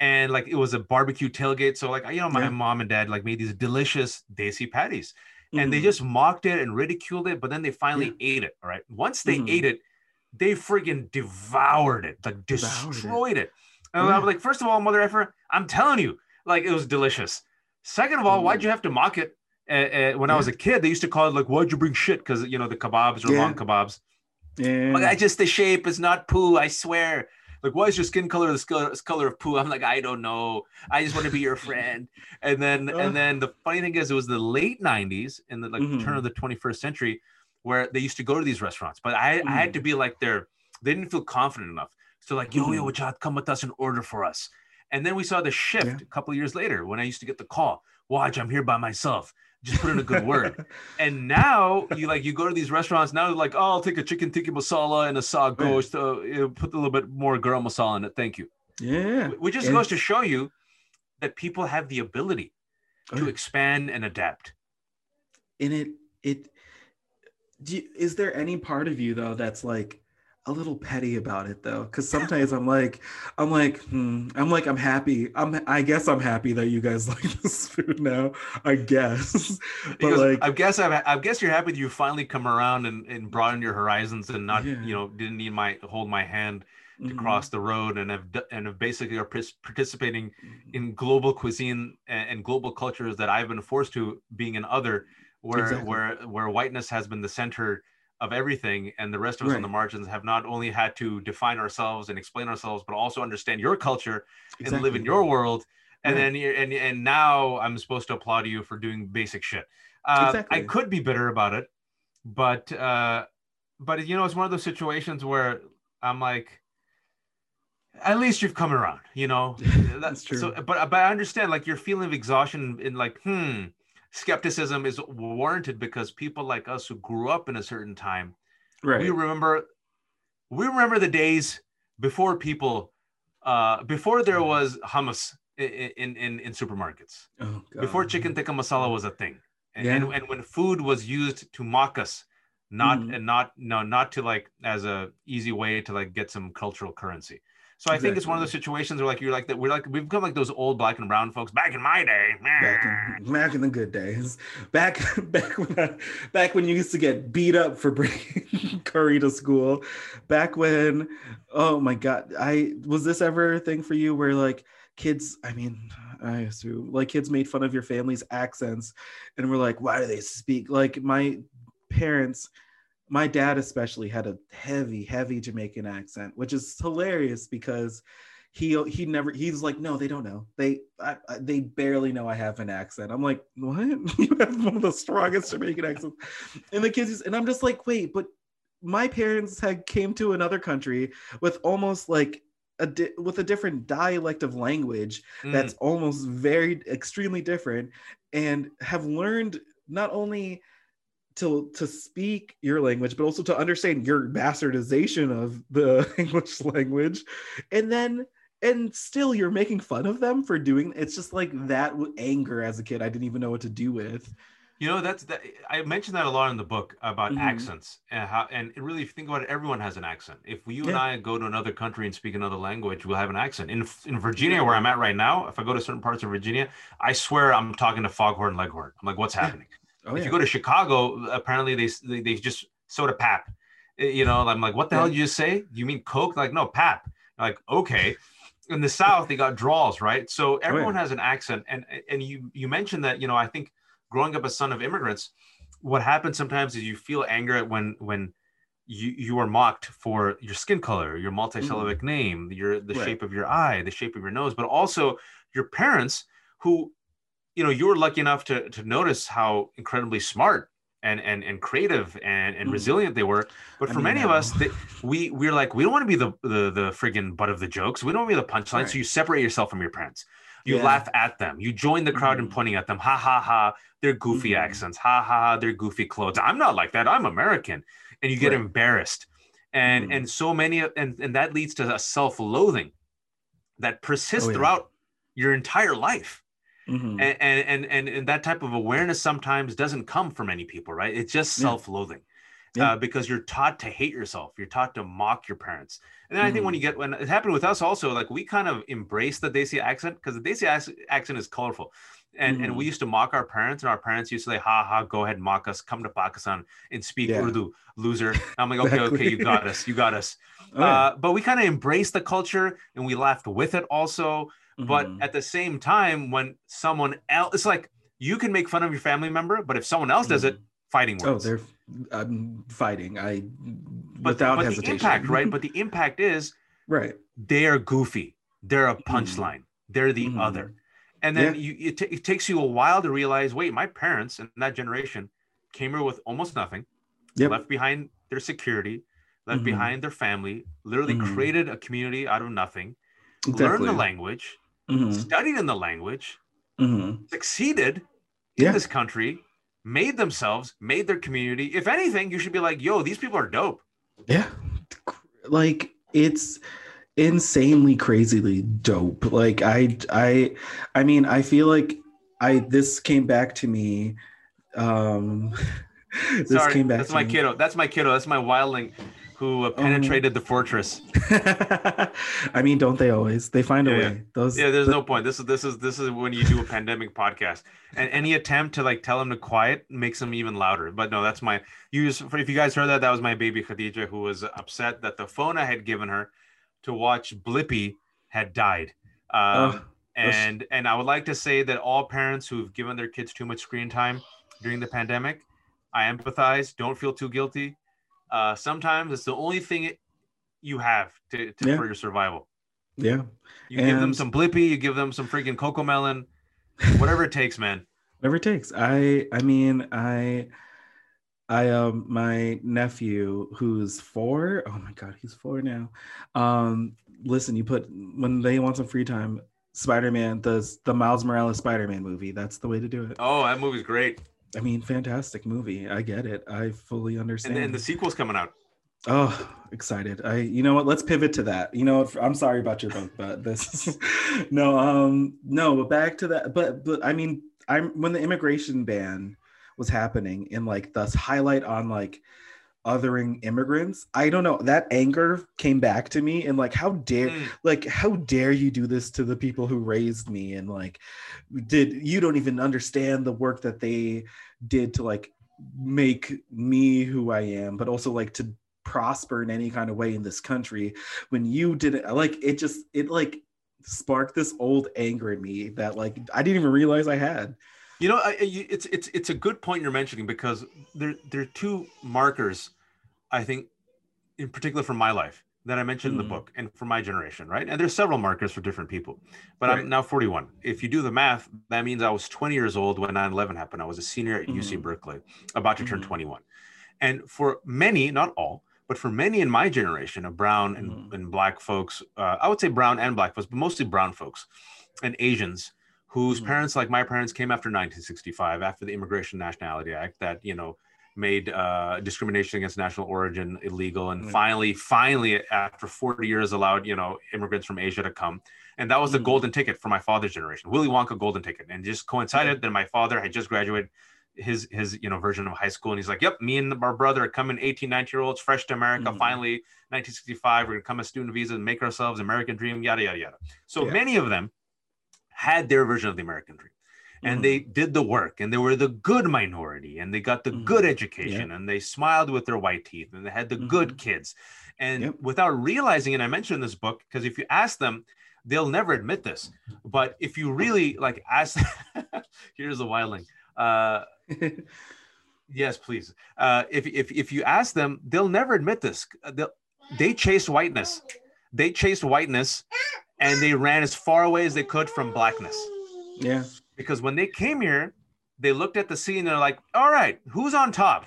and like it was a barbecue tailgate. So like, you know, my yeah. mom and dad like made these delicious desi patties mm-hmm. and they just mocked it and ridiculed it. But then they finally yeah. ate it. All right. Once they mm-hmm. ate it, they friggin' devoured it, like destroyed it. it. And yeah. I'm like, first of all, mother effer, I'm telling you, like it was delicious. Second of all, mm-hmm. why'd you have to mock it? Uh, uh, when yeah. I was a kid, they used to call it like, why'd you bring shit? Because, you know, the kebabs were yeah. long kebabs. Yeah. Like I just the shape is not poo, I swear. Like, why is your skin color the color of poo? I'm like, I don't know. I just want to be your friend. And then, uh, and then the funny thing is, it was the late nineties and the like mm-hmm. turn of the twenty-first century, where they used to go to these restaurants. But I, mm-hmm. I had to be like their. They didn't feel confident enough. So like, yo, yo, Wajahat, come with us and order for us. And then we saw the shift yeah. a couple of years later when I used to get the call. Watch, I'm here by myself. Just put in a good word. And now you like, you go to these restaurants now, like, oh, I'll take a chicken tikka masala and a sag gosht, uh, you know, put a little bit more garam masala in it. Thank you. Yeah. Which just and goes to show you that people have the ability okay. to expand and adapt. And it, it, do you, is there any part of you though, that's like, a little petty about it though, because sometimes I'm like, I'm like, hmm. I'm like, I'm happy. I'm, I guess I'm happy that you guys like this food now. I guess, but goes, like, I guess I'm, I guess you're happy that you finally come around and, and broaden your horizons and not, yeah. you know, didn't need my hold my hand to mm-hmm. cross the road and have and have basically are participating in global cuisine and, and global cultures that I've been forced to being an other, where exactly. where where whiteness has been the center of everything, and the rest of us right. on the margins have not only had to define ourselves and explain ourselves, but also understand your culture exactly. and live in your world. And right. then, and and now I'm supposed to applaud you for doing basic shit. Uh, exactly. I could be bitter about it, but uh, but you know, it's one of those situations where I'm like, at least you've come around. You know, that's true. So, but but I understand like your feeling of exhaustion and like, hmm. skepticism is warranted because people like us who grew up in a certain time, right? We remember, we remember the days before people, uh, before there was hummus in in in supermarkets, oh, before chicken tikka masala was a thing, and, yeah. and and when food was used to mock us, not mm-hmm. and not no not to like as a easy way to like get some cultural currency. So I exactly. think it's one of those situations where like you're like that we're like we've become like those old black and brown folks back in my day, back in, back in the good days, back back when I, back when you used to get beat up for bringing curry to school, back when oh my god, I was this ever a thing for you where like kids, I mean, I assume like kids made fun of your family's accents, and we're like, why do they speak like my parents? My dad especially had a heavy, heavy Jamaican accent, which is hilarious because he he never he's like, no, they don't know. They I, I, they barely know I have an accent. I'm like, what? You have one of the strongest Jamaican accents. And the kids, and I'm just like, wait, but my parents had came to another country with almost like a di- with a different dialect of language mm. that's almost very extremely different, and have learned not only to to speak your language, but also to understand your bastardization of the English language. And then and still you're making fun of them for doing it's just like that anger as a kid I didn't even know what to do with. You know, that's that I mentioned that a lot in the book about mm-hmm. accents and how, and really if you think about it, everyone has an accent. If you yeah. and I go to another country and speak another language, we'll have an accent. In in Virginia, where I'm at right now, if I go to certain parts of Virginia, I swear I'm talking to Foghorn Leghorn. I'm like, what's happening? Yeah. Oh, if yeah. you go to Chicago, apparently they they, they just soda pap. You know, I'm like, what the hell did you just say? You mean Coke? Like, no, pap. Like, okay. In the South, they got drawls, right? So everyone oh, yeah. has an accent. And and you you mentioned that, you know, I think growing up a son of immigrants, what happens sometimes is you feel anger when when you, you are mocked for your skin color, your multisyllabic mm-hmm. name, your the right. shape of your eye, the shape of your nose, but also your parents who, you know, you were lucky enough to, to notice how incredibly smart and and and creative and, and mm. resilient they were. But for I mean, many no. of us, they, we, we're like, we don't want to be the, the, the friggin' butt of the jokes. We don't want to be the punchline. Right. So you separate yourself from your parents. You yeah. laugh at them. You join the crowd mm. in pointing at them. Ha, ha, ha. They're goofy mm. accents. Ha, ha, ha. They're goofy clothes. I'm not like that. I'm American. And you get right. embarrassed. And mm. and so many, and, and that leads to a self-loathing that persists oh, yeah. throughout your entire life. Mm-hmm. And, and and and that type of awareness sometimes doesn't come for many people, right? It's just self-loathing yeah. uh, because you're taught to hate yourself. You're taught to mock your parents. And then mm-hmm. I think when you get, when it happened with us also, like we kind of embrace the Desi accent because the Desi accent is colorful. And, mm-hmm. and we used to mock our parents, and our parents used to say, ha ha, go ahead, mock us, come to Pakistan and speak yeah. Urdu, loser. And I'm like, okay, okay, you got us, you got us. Oh, yeah. uh, but we kind of embraced the culture and we laughed with it also. But mm-hmm. at the same time, when someone else, it's like you can make fun of your family member, but if someone else mm-hmm. does it, fighting words. Oh, they're I'm fighting. I but, without but hesitation. The impact, right? But the impact is right. They are goofy. They're a punchline. Mm-hmm. They're the mm-hmm. other. And then yeah. you, it, t- it takes you a while to realize, wait, my parents and that generation came here with almost nothing, yep. left behind their security, left mm-hmm. behind their family, literally mm-hmm. created a community out of nothing, exactly. learned the language. Mm-hmm. Studied in the language, mm-hmm. succeeded in yeah. this country, made themselves, made their community. If anything, you should be like, yo, these people are dope. Yeah. Like, it's insanely, crazily dope. Like, I, I, I mean, I feel like I, this came back to me. Um, this Sorry, came back that's to my me. kiddo. That's my kiddo. That's my wildling. Who penetrated um, the fortress? I mean, don't they always? They find yeah, a way. Yeah. Those, yeah there's the... no point. This is this is this is when you do a pandemic podcast, and any attempt to like tell them to quiet makes them even louder. But no, that's my. You just, if you guys heard that, that was my baby Khadija, who was upset that the phone I had given her to watch Blippi had died. Um, oh, and that's... and I would like to say that all parents who've given their kids too much screen time during the pandemic, I empathize. Don't feel too guilty. Uh, sometimes it's the only thing it, you have to, to yeah. for your survival. Yeah. You and give them some Blippi, you give them some freaking cocoa melon, whatever it takes, man. Whatever it takes. I, I mean, I, I, um, my nephew who's four, oh my God, he's four now. Um, listen, you put, when they want some free time, Spider-Man, the, the Miles Morales Spider-Man movie, that's the way to do it. Oh, that movie's great. I mean, fantastic movie. I get it. I fully understand. And, and the sequel's coming out. Oh, excited. I, you know what? Let's pivot to that. You know what? I'm sorry about your book, but this, no, um, no, but back to that. But, but I mean, I'm, when the immigration ban was happening and like this highlight on like othering immigrants, I don't know, that anger came back to me and like, how dare, mm. like, how dare you do this to the people who raised me? And like, did you don't even understand the work that they did to like make me who I am, but also like to prosper in any kind of way in this country when you didn't, like, it just, it like sparked this old anger in me that like, I didn't even realize I had. You know, I, it's it's it's a good point you're mentioning because there, there are two markers, I think, in particular from my life that I mentioned mm. in the book and for my generation, right? And there's several markers for different people, but right. I'm now forty-one. If you do the math, that means I was twenty years old when nine eleven happened. I was a senior at mm. U C Berkeley, about to turn mm. twenty-one. And for many, not all, but for many in my generation of brown and, mm. and black folks, uh, I would say brown and black folks, but mostly brown folks and Asians, whose parents, like my parents, came after nineteen sixty-five, after the Immigration Nationality Act that, you know, made uh, discrimination against national origin illegal, and mm-hmm. finally, finally, after forty years, allowed you know immigrants from Asia to come, and that was the mm-hmm. golden ticket for my father's generation, Willy Wonka golden ticket, and it just coincided that my father had just graduated his his you know version of high school, and he's like, "Yep, me and our brother are coming, eighteen, nineteen year olds, fresh to America, mm-hmm. finally, nineteen sixty-five, we're gonna come as student visas and make ourselves American dream, yada yada yada." So yeah. many of them had their version of the American dream. And they did the work, and they were the good minority, and they got the mm-hmm. good education, yeah. and they smiled with their white teeth, and they had the mm-hmm. good kids. And yep. without realizing, and I mentioned this book, because if you ask them, they'll never admit this. But if you really like ask, here's the wild link. Uh, yes, please. Uh, if, if, if you ask them, they'll never admit this. They'll, they chased whiteness. They chased whiteness, and they ran as far away as they could from blackness. Yeah. Because when they came here, they looked at the scene, they're like, all right, who's on top?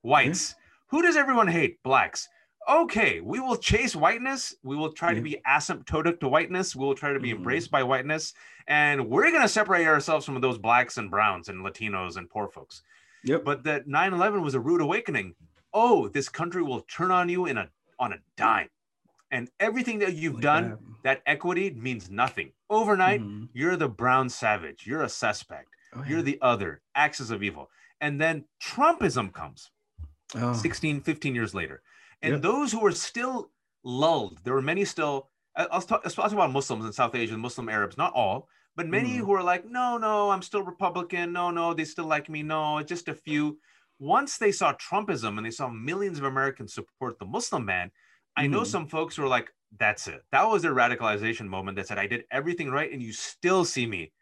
Whites. Yeah. Who does everyone hate? Blacks. Okay, we will chase whiteness. We will try yeah. to be asymptotic to whiteness. We will try to be mm-hmm. embraced by whiteness. And we're going to separate ourselves from those blacks and browns and Latinos and poor folks. Yep. But that nine eleven was a rude awakening. Oh, this country will turn on you in a on a dime. And everything that you've like done, that. that equity means nothing. Overnight, mm-hmm. you're the brown savage. You're a suspect. Oh, yeah. You're the other, axis of evil. And then Trumpism comes oh. sixteen, fifteen years later. And yep. those who were still lulled, there were many still, I'll talk, I'll talk about Muslims in South Asia, Muslim Arabs, not all, but many mm. who are like, no, no, I'm still Republican. No, no, they still like me. No, just a few. Once they saw Trumpism and they saw millions of Americans support the Muslim man, I know mm. some folks who are like, that's it. That was their radicalization moment that said, I did everything right, and you still see me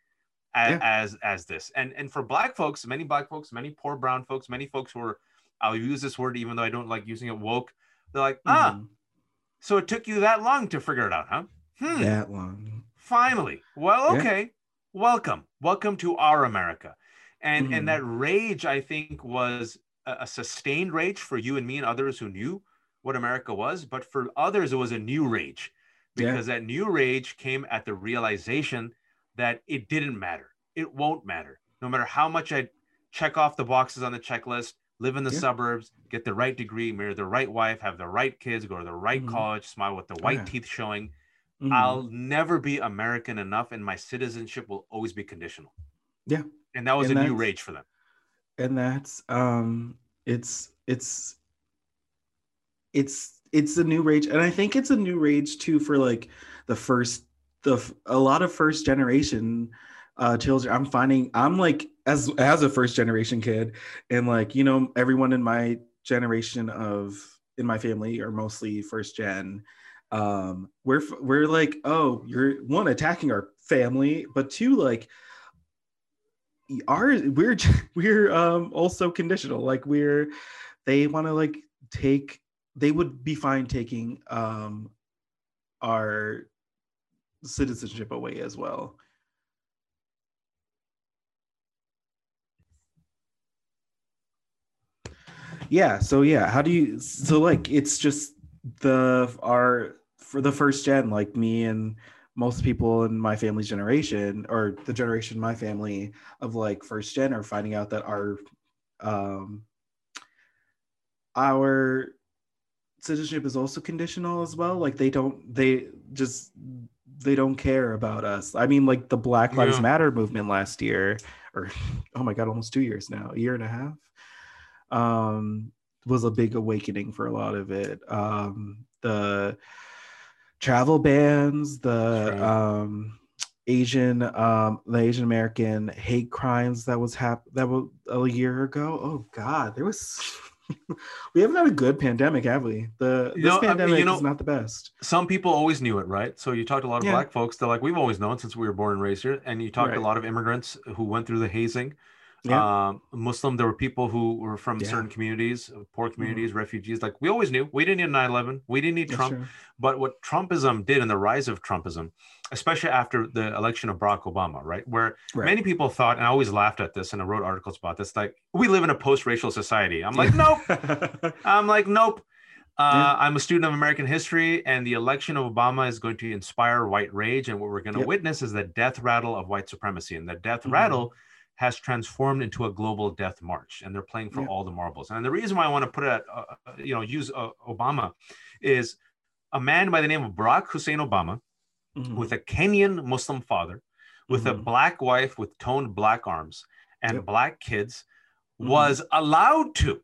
as yeah. as, as this. And, and for Black folks, many Black folks, many poor brown folks, many folks who are, I'll use this word even though I don't like using it, woke, they're like, ah, mm. so it took you that long to figure it out, huh? Hmm. That long. Finally. Well, okay. Yeah. Welcome. Welcome to our America. And, mm. and that rage, I think, was a, a sustained rage for you and me and others who knew what America was, but for others, it was a new rage, because yeah. that new rage came at the realization that it didn't matter. It won't matter. No matter how much I check off the boxes on the checklist, live in the yeah. suburbs, get the right degree, marry the right wife, have the right kids, go to the right mm-hmm. college, smile with the white yeah. teeth showing, mm-hmm. I'll never be American enough, and my citizenship will always be conditional. Yeah. And that was and a new rage for them. And that's, um, it's, it's, it's it's a new rage, and I think it's a new rage too for like the first the a lot of first generation uh children. I'm finding I'm like as as a first generation kid, and like you know everyone in my generation of in my family are mostly first gen. um we're we're like, oh, you're one attacking our family, but two, like our we're we're um also conditional, like we're they want to like take they would be fine taking um, our citizenship away as well. Yeah, so yeah, how do you, so like, it's just the, our, for the first gen, like me and most people in my family's generation, or the generation in my family of like first gen, are finding out that our, um, our, citizenship is also conditional as well. Like they don't, they just, they don't care about us. I mean, like the Black Lives yeah. Matter movement last year, or oh my God, almost two years now, a year and a half, um, was a big awakening for a lot of it. Um, the travel bans, the right. um, Asian, um, the Asian American hate crimes that was hap- that was a year ago. Oh God, there was. We haven't had a good pandemic, have we? The this no, pandemic I mean, you know, is not the best. Some people always knew it, right? So you talked to a lot of yeah. Black folks. They're like, we've always known since we were born and raised here. And you talked right. to a lot of immigrants who went through the hazing. Yeah. Um, Muslim, there were people who were from yeah. certain communities, poor communities, mm-hmm. refugees. Like we always knew. We didn't need nine eleven. We didn't need That's Trump. True. But what Trumpism did, and the rise of Trumpism, especially after the election of Barack Obama, right? Where right. many people thought, and I always laughed at this, and I wrote articles about this, like, we live in a post-racial society. I'm like, nope. I'm like, nope. Uh, yeah. I'm a student of American history, and the election of Obama is going to inspire white rage. And what we're going to yep. witness is the death rattle of white supremacy. And the death mm-hmm. rattle has transformed into a global death march, and they're playing for yeah. all the marbles. And the reason why I want to put a, uh, you know, use uh, Obama is a man by the name of Barack Hussein Obama, mm-hmm. with a Kenyan Muslim father, with mm-hmm. a black wife with toned black arms and yep. black kids, mm-hmm. was allowed to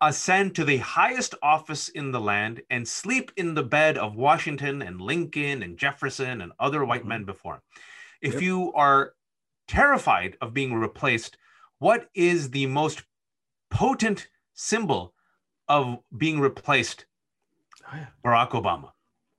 ascend to the highest office in the land and sleep in the bed of Washington and Lincoln and Jefferson and other white mm-hmm. men before him. If yep. you are terrified of being replaced, what is the most potent symbol of being replaced? Oh, yeah. Barack Obama,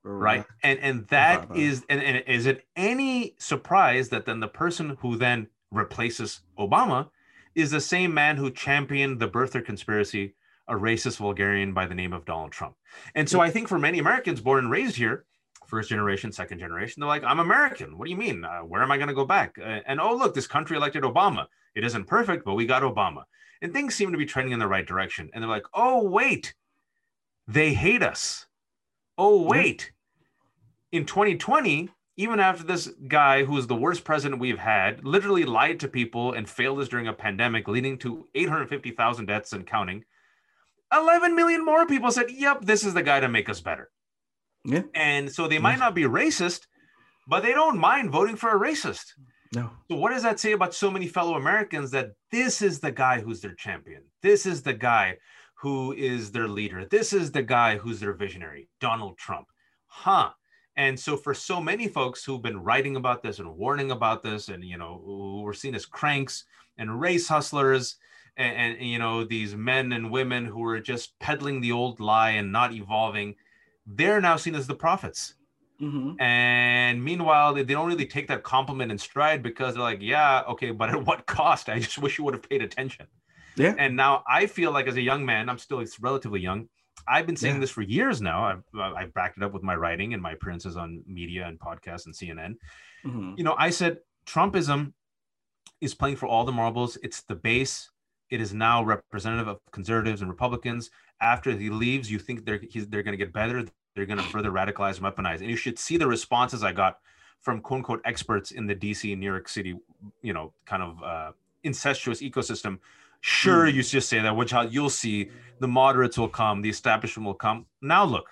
Barack. right? And and that Obama. is, and, and is it any surprise that then the person who then replaces Obama is the same man who championed the birther conspiracy, a racist vulgarian by the name of Donald Trump? And so I think for many Americans born and raised here, first generation, second generation, they're like, I'm American. What do you mean? Uh, where am I going to go back? Uh, and oh, look, this country elected Obama. It isn't perfect, but we got Obama. And things seem to be trending in the right direction. And they're like, oh, wait, they hate us. Oh, wait. In twenty twenty, even after this guy who is the worst president we've had, literally lied to people and failed us during a pandemic, leading to eight hundred fifty thousand deaths and counting, eleven million more people said, yep, this is the guy to make us better. Yeah. And so they might not be racist, but they don't mind voting for a racist. No. So what does that say about so many fellow Americans that this is the guy who's their champion? This is the guy who is their leader. This is the guy who's their visionary, Donald Trump. Huh. And so for so many folks who've been writing about this and warning about this and, you know, who were seen as cranks and race hustlers and, and you know, these men and women who were just peddling the old lie and not evolving, they're now seen as the prophets. Mm-hmm. And meanwhile, they, they don't really take that compliment in stride because they're like, yeah, okay, but at what cost? I just wish you would have paid attention. Yeah. And now I feel like as a young man, I'm still relatively young. I've been saying yeah. this for years now. I've, I've backed it up with my writing and my appearances on media and podcasts and C N N. Mm-hmm. You know, I said, Trumpism is playing for all the marbles. It's the base. It is now representative of conservatives and Republicans. After he leaves, you think they're he's, they're going to get better. They're going to further radicalize and weaponize. And you should see the responses I got from quote unquote experts in the D C and New York City, you know, kind of uh, incestuous ecosystem. Sure, mm. you just say that, which you'll see the moderates will come, the establishment will come. Now look,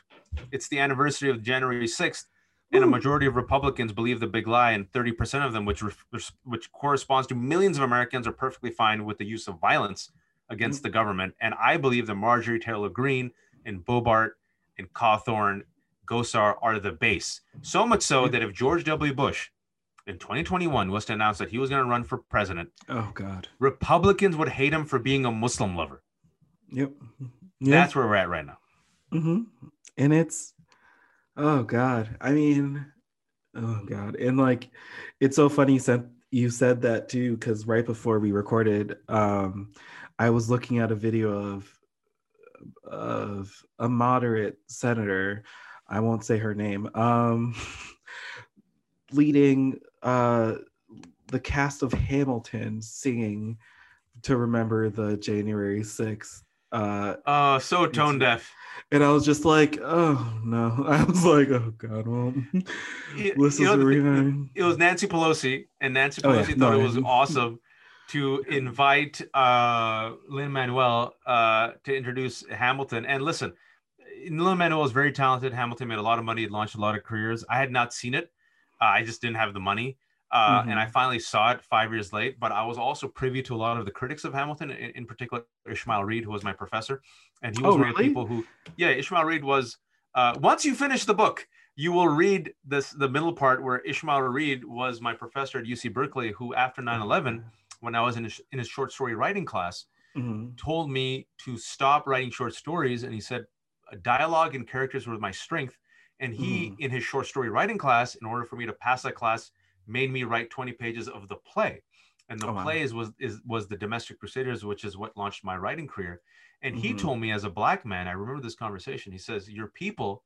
it's the anniversary of January sixth, and Ooh. a majority of Republicans believe the big lie, and thirty percent of them, which, which corresponds to millions of Americans, are perfectly fine with the use of violence against mm-hmm. the government. And I believe that Marjorie Taylor Greene and Bobart and Cawthorn, Gosar are the base. So much so that if George W. Bush in twenty twenty-one was to announce that he was going to run for president, oh God, Republicans would hate him for being a Muslim lover. Yep. yep. That's where we're at right now. Mm-hmm. And it's, oh God. I mean, oh God. And like, it's so funny you said, you said that too, because right before we recorded, um, I was looking at a video of of a moderate senator, I won't say her name, um, leading uh, the cast of Hamilton singing to remember the January sixth. Uh, uh, so tone deaf. And I was just like, oh no. I was like, oh God, well, it, this is know, the, it was Nancy Pelosi, and Nancy Pelosi oh, yeah. thought no, it was awesome to invite uh, Lin-Manuel uh, to introduce Hamilton. And listen, Lin-Manuel is very talented. Hamilton made a lot of money. It launched a lot of careers. I had not seen it. Uh, I just didn't have the money. Uh, mm-hmm. And I finally saw it five years late. But I was also privy to a lot of the critics of Hamilton, in, in particular Ishmael Reed, who was my professor. And he was oh, one really? of the people who, yeah, Ishmael Reed was, uh, once you finish the book, you will read this the middle part where Ishmael Reed was my professor at U C Berkeley, who after nine eleven, when I was in his, in his short story writing class, mm-hmm. told me to stop writing short stories. And he said, dialogue and characters were my strength. And he, mm-hmm. in his short story writing class, in order for me to pass that class, made me write twenty pages of the play. And the oh, play wow. was, is, was The Domestic Crusaders, which is what launched my writing career. And mm-hmm. he told me as a black man, I remember this conversation, he says, your people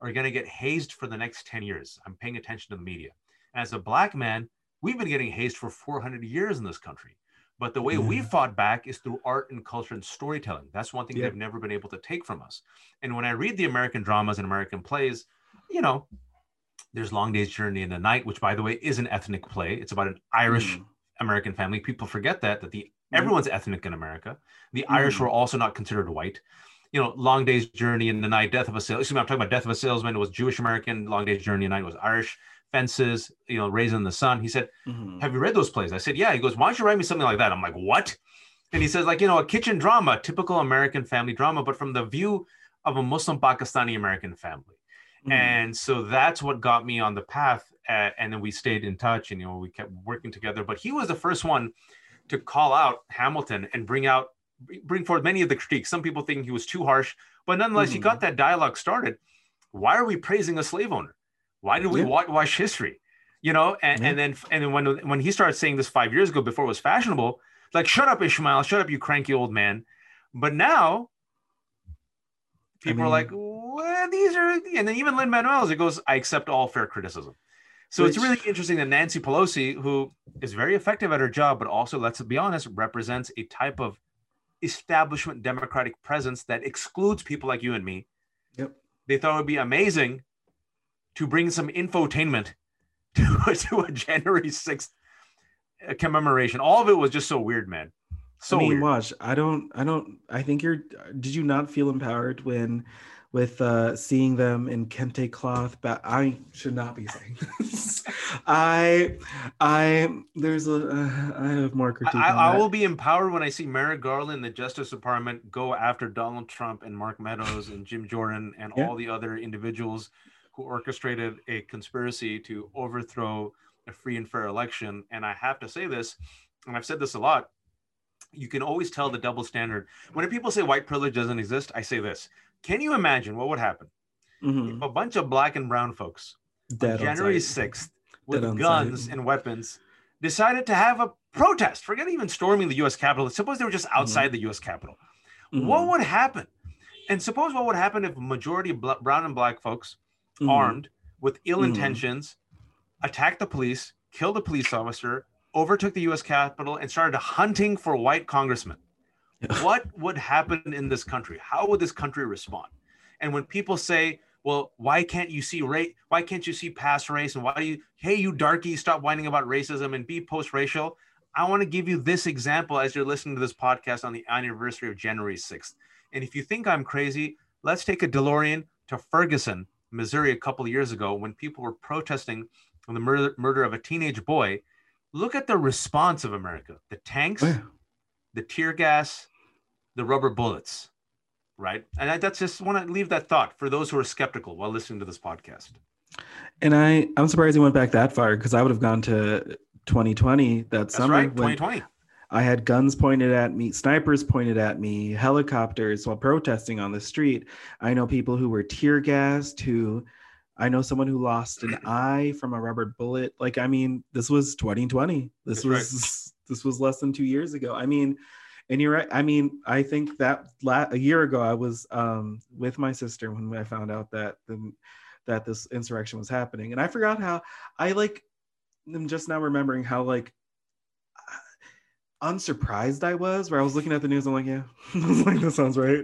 are going to get hazed for the next ten years. I'm paying attention to the media. As a black man, we've been getting hazed for four hundred years in this country. But the way yeah. we fought back is through art and culture and storytelling. That's one thing yeah. they've never been able to take from us. And when I read the American dramas and American plays, you know, there's Long Day's Journey in the Night, which by the way, is an ethnic play. It's about an Irish mm. American family. People forget that, that the everyone's ethnic in America. The mm. Irish were also not considered white. You know, Long Day's Journey and the Night, Death of a Salesman. Excuse me, I'm talking about Death of a Salesman. It was Jewish American. Long Day's Journey and Night was Irish. Fences, you know, Raising the Sun. He said, mm-hmm. have you read those plays? I said, yeah. He goes, why don't you write me something like that? I'm like, what? And he says, like, you know, a kitchen drama, typical American family drama, but from the view of a Muslim Pakistani American family. Mm-hmm. And so that's what got me on the path. At, and then we stayed in touch and, you know, we kept working together. But he was the first one to call out Hamilton and bring out, bring forward many of the critiques. Some people think he was too harsh, but nonetheless, mm-hmm. he got that dialogue started. Why are we praising a slave owner? Why did we yeah. whitewash history, you know? And, yeah. and then and then when when he started saying this five years ago, before it was fashionable, like, shut up, Ishmael, shut up, you cranky old man. But now people I mean, are like, well, these are, and then even Lin-Manuel's, it goes, I accept all fair criticism. So which, it's really interesting that Nancy Pelosi, who is very effective at her job, but also, let's be honest, represents a type of establishment democratic presence that excludes people like you and me. Yep. They thought it would be amazing to bring some infotainment to a, to a January sixth commemoration. All of it was just so weird, man. So I mean, weird. Watch, I don't, I don't, I think you're, did you not feel empowered when, with uh, seeing them in kente cloth? But I should not be saying this. I, I, there's a, uh, I have more critique I, on I that. Will be empowered when I see Merrick Garland, the Justice Department, go after Donald Trump and Mark Meadows and Jim Jordan and yeah. all the other individuals who orchestrated a conspiracy to overthrow a free and fair election. And I have to say this, and I've said this a lot, you can always tell the double standard. When people say white privilege doesn't exist, I say this, can you imagine what would happen? Mm-hmm. If a bunch of black and brown folks on January sixth with guns and weapons decided to have a protest, forget even storming the U S Capitol, suppose they were just outside mm-hmm. the U S Capitol. Mm-hmm. What would happen? And suppose what would happen if a majority of brown and black folks Mm-hmm. armed with ill mm-hmm. intentions, attacked the police, killed a police officer, overtook the U S Capitol, and started hunting for white congressmen. What would happen in this country? How would this country respond? And when people say, well, why can't you see race? Why can't you see past race? And why do you, hey, you darky, stop whining about racism and be post-racial. I want to give you this example as you're listening to this podcast on the anniversary of January sixth. And if you think I'm crazy, let's take a DeLorean to Ferguson, Missouri, a couple of years ago, when people were protesting on the murder, murder of a teenage boy. Look at the response of America, the tanks, yeah. the tear gas, the rubber bullets, right? And I, that's just want to leave that thought for those who are skeptical while listening to this podcast. And I, I'm surprised you went back that far, because I would have gone to twenty twenty that that's summer. Right, twenty twenty. I had guns pointed at me, snipers pointed at me, helicopters while protesting on the street. I know people who were tear gassed, who I know someone who lost an eye from a rubber bullet. Like, I mean, this was twenty twenty. This That's was right. this was less than two years ago. I mean, and you're right. I mean, I think that la- a year ago I was um, with my sister when I found out that the, that this insurrection was happening, and I forgot how I like. I'm just now remembering how like. unsurprised I was, where I was looking at the news. I'm like, yeah, I was like, that sounds right.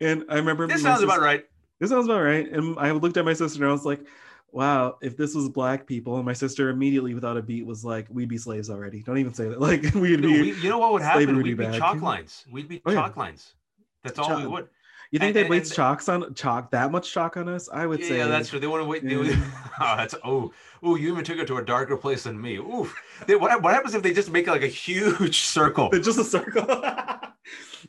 And I remember this sounds sister, about right. This sounds about right. And I looked at my sister and I was like, wow, if this was black people, and my sister immediately, without a beat, was like, we'd be slaves already. Don't even say that. Like, we'd be. We, you know what would happen? We'd be, be chalk lines. We'd be oh, yeah. chalk lines. That's all chalk. We would. You think and, they'd waste chalks on chalk that much chalk on us? I would yeah, say. Yeah, that's true. They want to wait. They, yeah. oh, that's oh, oh, you even took it to a darker place than me. Ooh, they, what, what happens if they just make like a huge circle? It's just a circle.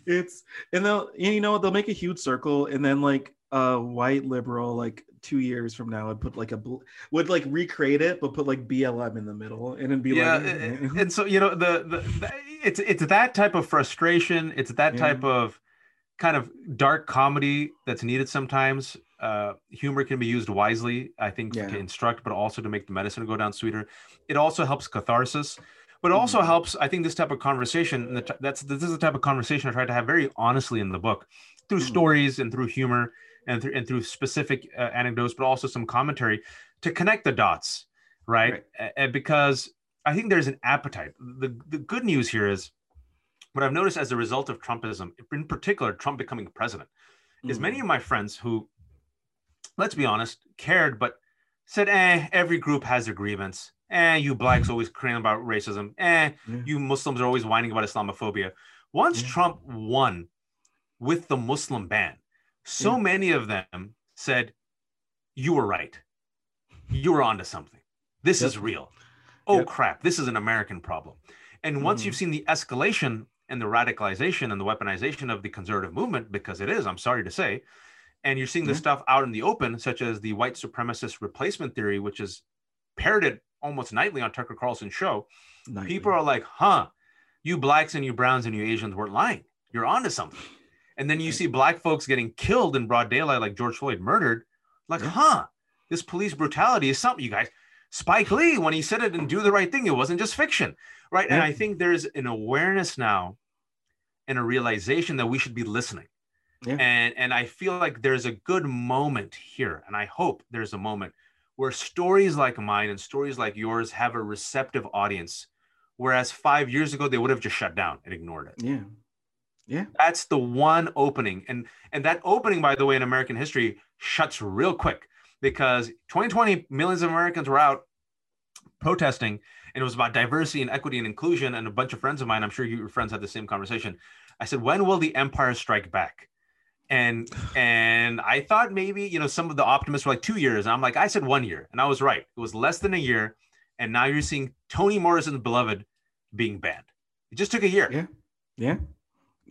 It's and they'll you know they'll make a huge circle, and then like a white liberal like two years from now would put like a would like recreate it, but put like B L M in the middle, and it'd be yeah, like. And, and so you know the, the the it's it's that type of frustration. It's that yeah. type of. Kind of dark comedy that's needed sometimes. Uh, humor can be used wisely, I think, yeah. to instruct, but also to make the medicine go down sweeter. It also helps catharsis, but it mm-hmm. also helps, I think, this type of conversation. And the, that's this is the type of conversation I try to have very honestly in the book, through mm-hmm. stories and through humor and through and through specific uh, anecdotes, but also some commentary to connect the dots, right? right. And because I think there's an appetite. The the good news here is. What I've noticed as a result of Trumpism, in particular, Trump becoming president, mm-hmm. is many of my friends who, let's be honest, cared, but said, eh, every group has their grievance. Eh, you blacks always crying about racism. Eh, yeah. you Muslims are always whining about Islamophobia. Once yeah. Trump won with the Muslim ban, so yeah. many of them said, you were right. You were onto something. This yep. is real. Oh, yep. crap. This is an American problem. And once mm-hmm. you've seen the escalation and the radicalization and the weaponization of the conservative movement, because it is, I'm sorry to say, and you're seeing this mm-hmm. stuff out in the open, such as the white supremacist replacement theory, which is parroted almost nightly on Tucker Carlson's show, nightly. People are like, huh, you blacks and you browns and you Asians weren't lying. You're onto something. And then you see black folks getting killed in broad daylight, like George Floyd murdered, like, yeah. huh, this police brutality is something, you guys. Spike Lee, when he said it and do the right thing, it wasn't just fiction, right? Yeah. And I think there's an awareness now and a realization that we should be listening. Yeah. And, and I feel like there's a good moment here, and I hope there's a moment where stories like mine and stories like yours have a receptive audience, whereas five years ago, they would have just shut down and ignored it. Yeah. Yeah. That's the one opening. And, and that opening, by the way, in American history shuts real quick, because twenty twenty, millions of Americans were out protesting, and it was about diversity and equity and inclusion. And a bunch of friends of mine, I'm sure your friends had the same conversation. I said, when will the empire strike back? And and I thought maybe, you know, some of the optimists were like two years. And I'm like, I said one year. And I was right. It was less than a year. And now you're seeing Toni Morrison's Beloved being banned. It just took a year. Yeah. Yeah.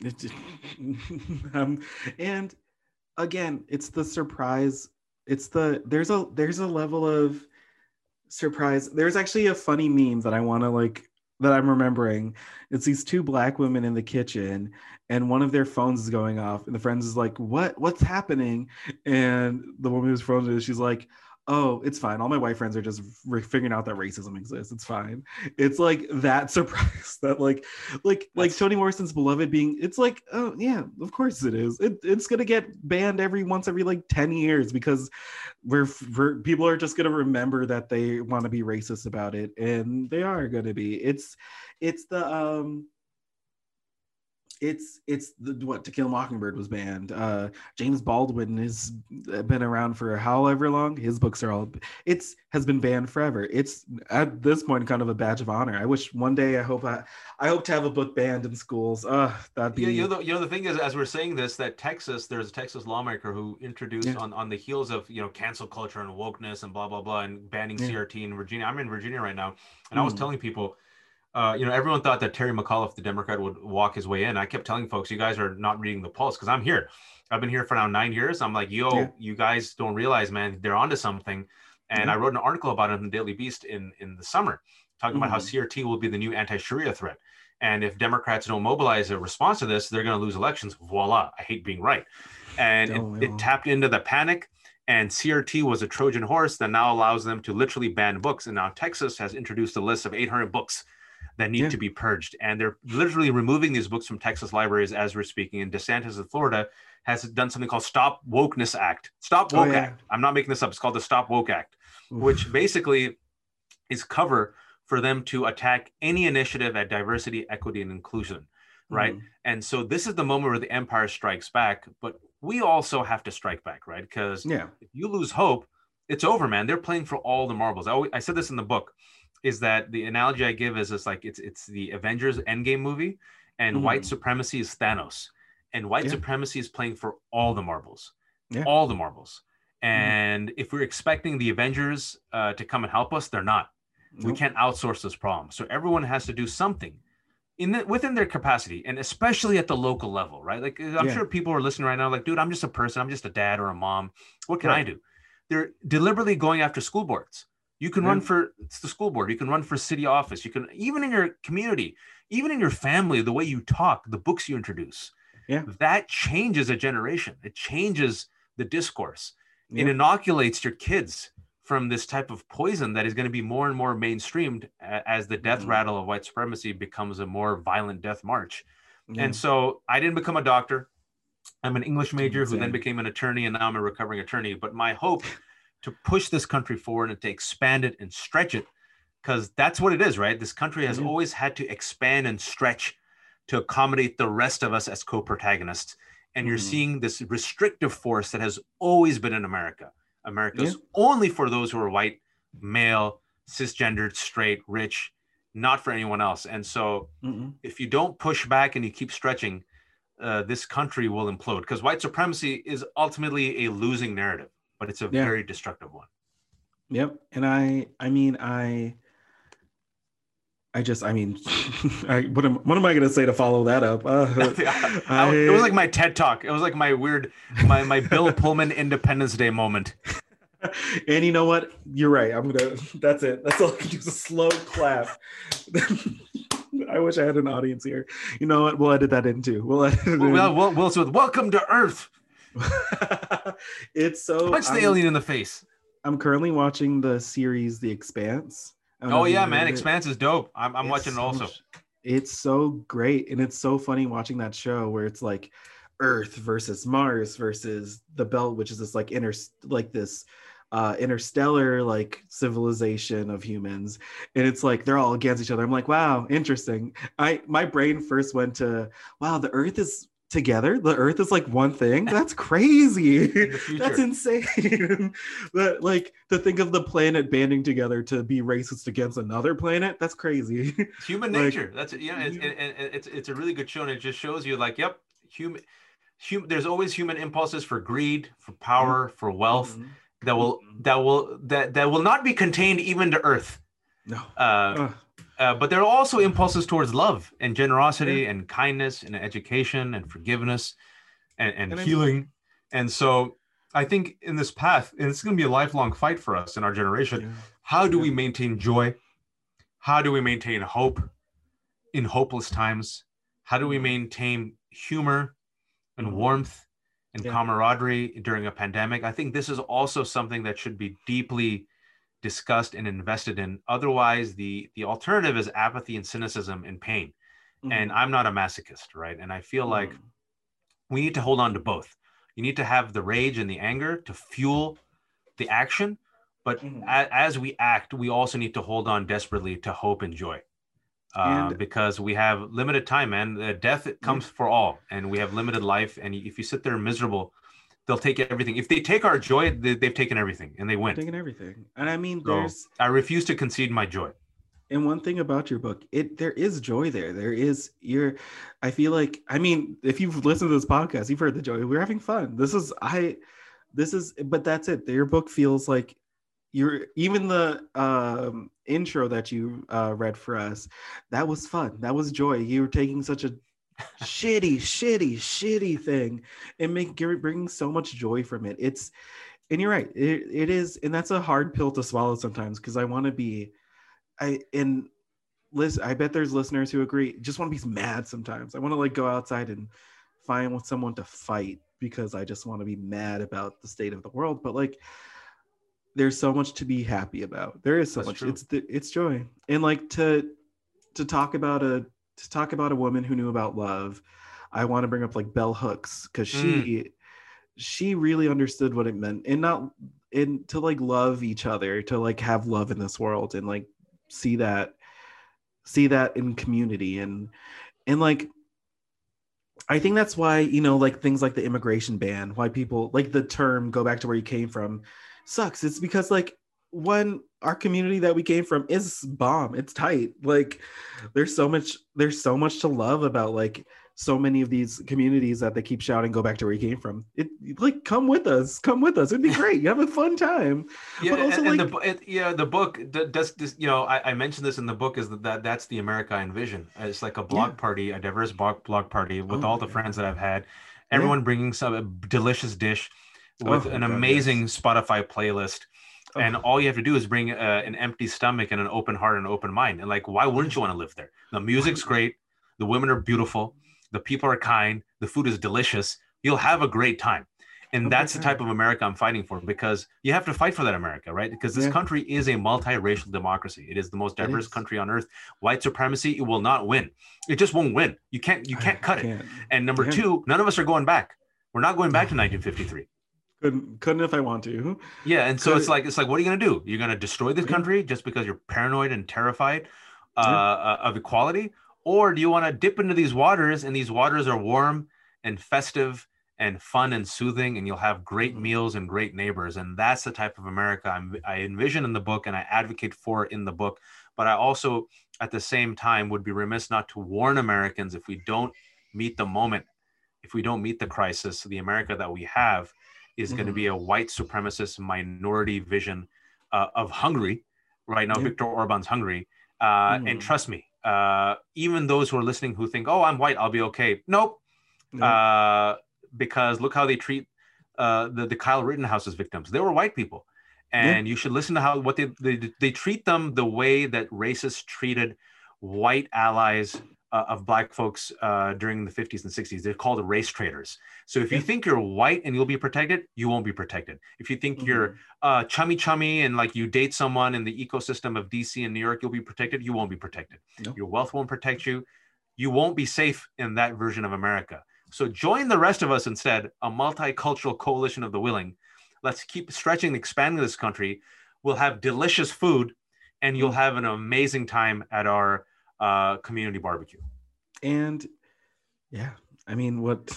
It just, um, and again, it's the surprise. It's the, there's a, there's a level of surprise. There's actually a funny meme that I want to like, that I'm remembering. It's these two black women in the kitchen, and one of their phones is going off, and the friend is like, what, what's happening? And the woman whose phone is, she's like, oh, it's fine. All my white friends are just re- figuring out that racism exists. It's fine. It's like that surprise that like, like, like Toni Morrison's Beloved being, it's like, oh yeah, of course it is. It, it's going to get banned every once every like ten years, because we're, we're people are just going to remember that they want to be racist about it. And they are going to be, it's, it's the, um, It's it's the, what To Kill a Mockingbird was banned. Uh, James Baldwin has been around for however long. His books are all it's has been banned forever. It's at this point kind of a badge of honor. I wish one day I hope I I hope to have a book banned in schools. Uh, that'd be yeah, you know the, you know the thing is, as we're saying this, that Texas there's a Texas lawmaker who introduced yeah. on on the heels of you know cancel culture and wokeness and blah blah blah and banning yeah. C R T in Virginia. I'm in Virginia right now, and mm. I was telling people. Uh, you know, everyone thought that Terry McAuliffe, the Democrat, would walk his way in. I kept telling folks, you guys are not reading the pulse, because I'm here. I've been here for now nine years. I'm like, yo, yeah. you guys don't realize, man, they're onto something. And mm-hmm. I wrote an article about it in the Daily Beast in, in the summer, talking mm-hmm. about how C R T will be the new anti-Sharia threat. And if Democrats don't mobilize a response to this, they're going to lose elections. Voila, I hate being right. And oh, it, it tapped into the panic. And C R T was a Trojan horse that now allows them to literally ban books. And now Texas has introduced a list of eight hundred books that need yeah. to be purged. And they're literally removing these books from Texas libraries as we're speaking. And DeSantis in Florida has done something called Stop Woke Act. Stop Woke oh, yeah. Act. I'm not making this up. It's called the Stop Woke Act, Oof. Which basically is cover for them to attack any initiative at diversity, equity, and inclusion, right? Mm-hmm. And so this is the moment where the empire strikes back, but we also have to strike back, right? Because yeah. if you lose hope, it's over, man. They're playing for all the marbles. I, always, I said this in the book, is that the analogy I give is it's like it's it's the Avengers Endgame movie, and mm-hmm. white supremacy is Thanos, and white yeah. supremacy is playing for all the marbles, yeah. all the marbles. And mm-hmm. if we're expecting the Avengers uh, to come and help us, they're not. Nope. We can't outsource this problem. So everyone has to do something in the, within their capacity, and especially at the local level, right? Like I'm yeah. sure people are listening right now, like, dude, I'm just a person. I'm just a dad or a mom. What can right. I do? They're deliberately going after school boards. You can mm-hmm. run for the school board. You can run for city office. You can, even in your community, even in your family, the way you talk, the books you introduce, yeah. that changes a generation. It changes the discourse. Yeah. It inoculates your kids from this type of poison that is going to be more and more mainstreamed as the death mm-hmm. rattle of white supremacy becomes a more violent death march. Mm-hmm. And so I didn't become a doctor. I'm an English major That's who insane. Then became an attorney, and now I'm a recovering attorney. But my hope to push this country forward and to expand it and stretch it, because that's what it is, right? This country has mm-hmm. always had to expand and stretch to accommodate the rest of us as co-protagonists. And mm-hmm. you're seeing this restrictive force that has always been in America. America is yeah. only for those who are white, male, cisgendered, straight, rich, not for anyone else. And so mm-mm. if you don't push back and you keep stretching, uh, this country will implode, because white supremacy is ultimately a losing narrative, but it's a yeah. very destructive one. Yep. And I, I mean, I, I just, I mean, I, what am what am I going to say to follow that up? Uh, I, I, it was like my TED Talk. It was like my weird, my my Bill Pullman Independence Day moment. And you know what? You're right. I'm going to, that's it. That's all I can do is a slow clap. I wish I had an audience here. You know what? We'll edit that in too. We'll edit it well, in. Well, well, so welcome to Earth. It's so. Punch the alien in the face. I'm currently watching the series The Expanse. Oh yeah, man! Expanse is dope. I'm I'm watching it also. It's so great, and it's so funny watching that show where it's like Earth versus Mars versus the Belt, which is this like inter like this uh, interstellar like civilization of humans, and it's like they're all against each other. I'm like, wow, interesting. I my brain first went to wow, the Earth is together. The Earth is like one thing. That's crazy. That's insane. But like to think of the planet banding together to be racist against another planet. That's crazy. Human nature. Like, that's yeah. It's, it, it's it's a really good show, and it just shows you like, yep, human, human. There's always human impulses for greed, for power, mm-hmm. for wealth mm-hmm. that will that will that that will not be contained even to Earth. No. Uh, oh. Uh, but there are also impulses towards love and generosity yeah. and kindness and education and forgiveness and, and, and healing. I mean, and so I think in this path, and it's going to be a lifelong fight for us in our generation, yeah. how do yeah. we maintain joy? How do we maintain hope in hopeless times? How do we maintain humor and mm-hmm. warmth and yeah. camaraderie during a pandemic? I think this is also something that should be deeply discussed and invested in. Otherwise, the the alternative is apathy and cynicism and pain. Mm-hmm. And I'm not a masochist, right? And I feel mm-hmm. like we need to hold on to both. You need to have the rage and the anger to fuel the action. But mm-hmm. a, as we act, we also need to hold on desperately to hope and joy. Uh, and because we have limited time, man. Uh, death comes mm-hmm. for all, and we have limited life. And if you sit there miserable, they'll take everything. If they take our joy, they, they've taken everything, and they win. Taken everything. And I mean, there's... So I refuse to concede my joy. And one thing about your book, it there is joy there. There is your... I feel like... I mean, if you've listened to this podcast, you've heard the joy. We're having fun. This is... I... This is... But that's it. Your book feels like you're... Even the um, intro that you uh, read for us, that was fun. That was joy. You were taking such a... shitty shitty shitty thing and make bringing so much joy from it. It's and you're right, it, it is, and that's a hard pill to swallow sometimes, because I want to be I and Liz, I bet there's listeners who agree, just want to be mad sometimes. I want to like go outside and find with someone to fight because I just want to be mad about the state of the world. But like there's so much to be happy about. There is so that's much true. It's it's joy. And like to to talk about a to talk about a woman who knew about love, I want to bring up like Bell Hooks, because she mm. she really understood what it meant, and not and to like love each other, to like have love in this world, and like see that see that in community. And and like I think that's why, you know, like things like the immigration ban, why people like the term "go back to where you came from" sucks. It's because like one, our community that we came from is bomb. It's tight. Like there's so much, there's so much to love about like so many of these communities that they keep shouting, "Go back to where you came from." It like, come with us, come with us. It'd be great. You have a fun time. Yeah. But also, and, and like, the, it, yeah, the book does this, you know, I, I mentioned this in the book, is that, that that's the America I envision. It's like a blog yeah. party, a diverse blog, blog party with oh, all the God. friends that I've had, everyone yeah. bringing some a delicious dish with oh, an God, amazing yes. Spotify playlist. And all you have to do is bring uh, an empty stomach and an open heart and an open mind. And like, why wouldn't you want to live there? The music's great. The women are beautiful. The people are kind. The food is delicious. You'll have a great time. And that's the type of America I'm fighting for, because you have to fight for that America, right? Because this yeah. country is a multiracial democracy. It is the most diverse country on earth. White supremacy, it will not win. It just won't win. You can't, you can't cut can't. it. And number yeah. two, none of us are going back. We're not going back to nineteen fifty-three. Couldn't, couldn't if I want to. Yeah, and so Could. it's like it's like, what are you gonna do? You're gonna destroy this country just because you're paranoid and terrified uh, yeah. of equality, or do you want to dip into these waters? And these waters are warm and festive and fun and soothing, and you'll have great meals and great neighbors. And that's the type of America I'm, I envision in the book, and I advocate for in the book. But I also, at the same time, would be remiss not to warn Americans if we don't meet the moment, if we don't meet the crisis, the America that we have is mm-hmm. going to be a white supremacist minority vision uh, of Hungary, right now, yeah. Viktor Orban's Hungary. Uh, mm-hmm. And trust me, uh, even those who are listening who think, oh, I'm white, I'll be okay. Nope. Mm-hmm. Uh, because look how they treat uh, the, the Kyle Rittenhouse's victims. They were white people. And yeah. you should listen to how what they, they they treat them the way that racists treated white allies uh, of black folks uh, during the fifties and sixties. They're called race traitors. So if yeah. you think you're white and you'll be protected, you won't be protected. If you think mm-hmm. you're uh, chummy chummy and like you date someone in the ecosystem of D C and New York, you'll be protected, you won't be protected. Nope. Your wealth won't protect you. You won't be safe in that version of America. So join the rest of us instead, a multicultural coalition of the willing. Let's keep stretching and expanding this country. We'll have delicious food, and you'll have an amazing time at our uh, community barbecue. And yeah, I mean, what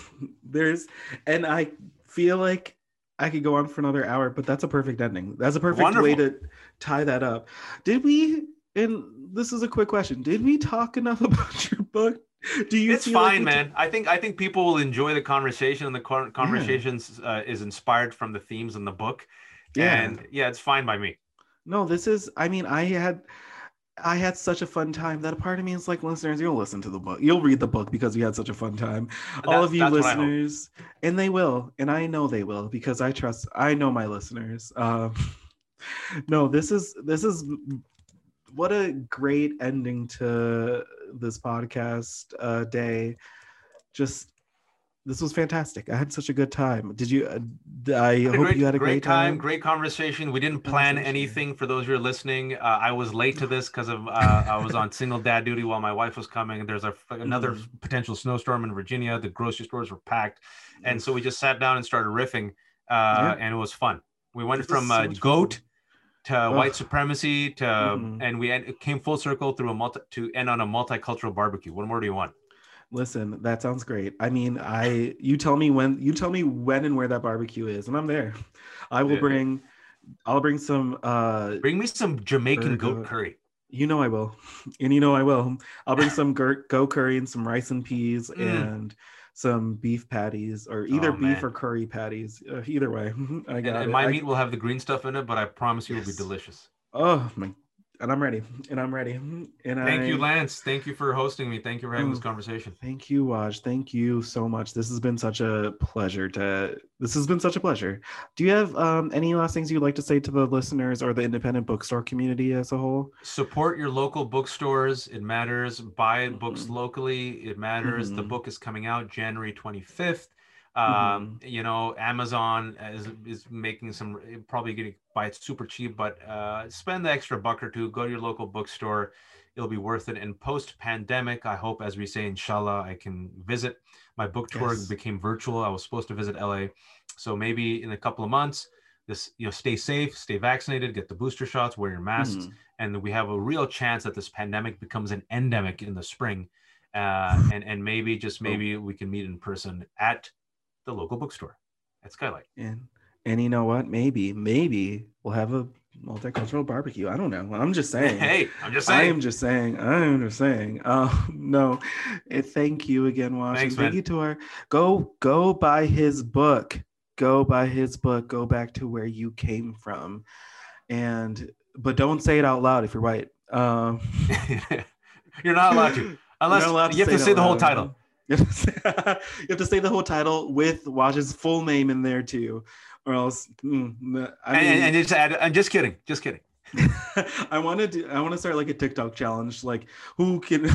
there's, and I feel like I could go on for another hour, but that's a perfect ending. That's a perfect Wonderful. Way to tie that up. Did we, and this is a quick question, did we talk enough about your book? Do you it's fine, like man. T- I think I think people will enjoy the conversation, and the con- conversations yeah. uh, is inspired from the themes in the book. Yeah. And yeah, it's fine by me. No, this is, I mean, I had I had such a fun time that a part of me is like, listeners, you'll listen to the book. You'll read the book because we had such a fun time. That's, All of you listeners, and they will, and I know they will because I trust, I know my listeners. Um, no, this is this is what a great ending to this podcast uh, day. Just, this was fantastic. I had such a good time. Did you, uh, I hope great, you had a great, great time. time. Great conversation. We didn't plan anything for those who are listening. Uh, I was late to this because of uh, I was on single dad duty while my wife was coming. There's a, another mm-hmm. potential snowstorm in Virginia. The grocery stores were packed. And so we just sat down and started riffing uh, yeah. and it was fun. We went this from so uh, goat fun. to Ugh. white supremacy to mm-hmm. and we end, came full circle through a multi to end on a multicultural barbecue. What more do you want? Listen, that sounds great. I mean, I you tell me when you tell me when and where that barbecue is, and I'm there. I will yeah. bring I'll bring some uh bring me some Jamaican burger. goat curry. You know I will. And you know I will. I'll bring some goat curry and some rice and peas mm. and some beef patties, or either oh, beef or curry patties. Uh, either way, I got and, and my it. meat I... will have the green stuff in it, but I promise you yes. it'll be delicious. Oh my! And I'm ready. And I'm ready. And thank I... you, Lance. Thank you for hosting me. Thank you for having mm. this conversation. Thank you, Waj. Thank you so much. This has been such a pleasure. To this has been such a pleasure. Do you have um, any last things you'd like to say to the listeners or the independent bookstore community as a whole? Support your local bookstores. It matters. Buy books mm-hmm. locally. It matters. Mm-hmm. The book is coming out January twenty-fifth. Um, mm-hmm. You know, Amazon is, is making some, probably going to buy it super cheap, but uh, spend the extra buck or two, go to your local bookstore. It'll be worth it. And post pandemic, I hope, as we say, inshallah, I can visit. My book tour yes. became virtual. I was supposed to visit L A. So maybe in a couple of months, this, you know, stay safe, stay vaccinated, get the booster shots, wear your masks. Mm-hmm. And we have a real chance that this pandemic becomes an endemic in the spring. Uh, and, and maybe just maybe oh. we can meet in person at the local bookstore at Skylight. And and you know what? Maybe, maybe we'll have a multicultural barbecue. I don't know. I'm just saying. Hey, I'm just saying. I am just saying. I am just saying. Uh, no. Thank you again, Washington. Thanks, Thank man. you to our go go buy his book. Go buy his book. Go back to where you came from. And but don't say it out loud if you're white. Um You're not allowed to. Unless allowed to you have to say the loud. whole title. You have, say, you have to say the whole title with Waj's full name in there too, or else. Mm, I mean, and, and just add, I'm just kidding, just kidding. I want to do. I want to start like a TikTok challenge. Like, who can?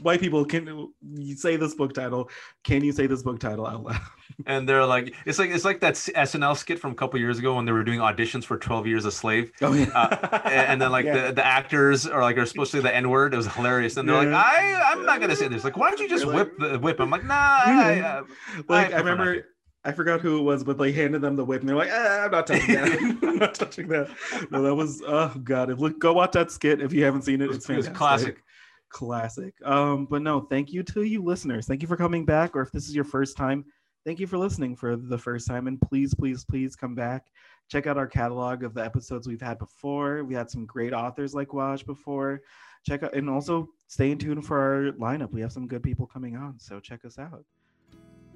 White people can you say this book title? Can you say this book title out loud? And they're like, it's like it's like that S N L skit from a couple years ago when they were doing auditions for twelve years a Slave. Oh yeah. Uh, and then like yeah. the, the actors are like, are supposed to say the N word. It was hilarious. And they're yeah. like, I I'm not gonna say this. Like, why don't you just they're whip like, the whip? I'm like, nah. I, uh, like I, I remember. Not. I forgot who it was, but they handed them the whip and they're like, ah, I'm not touching that. I'm not touching that. No, that was, oh God. If, look, go watch that skit. If you haven't seen it, it's fantastic. It's classic. Classic. Um, but no, thank you to you listeners. Thank you for coming back. Or if this is your first time, Thank you for listening for the first time, and please, please, please come back. Check out our catalog of the episodes we've had before. We had some great authors like Waj before. Check out, and also stay in tune for our lineup. We have some good people coming on, so check us out.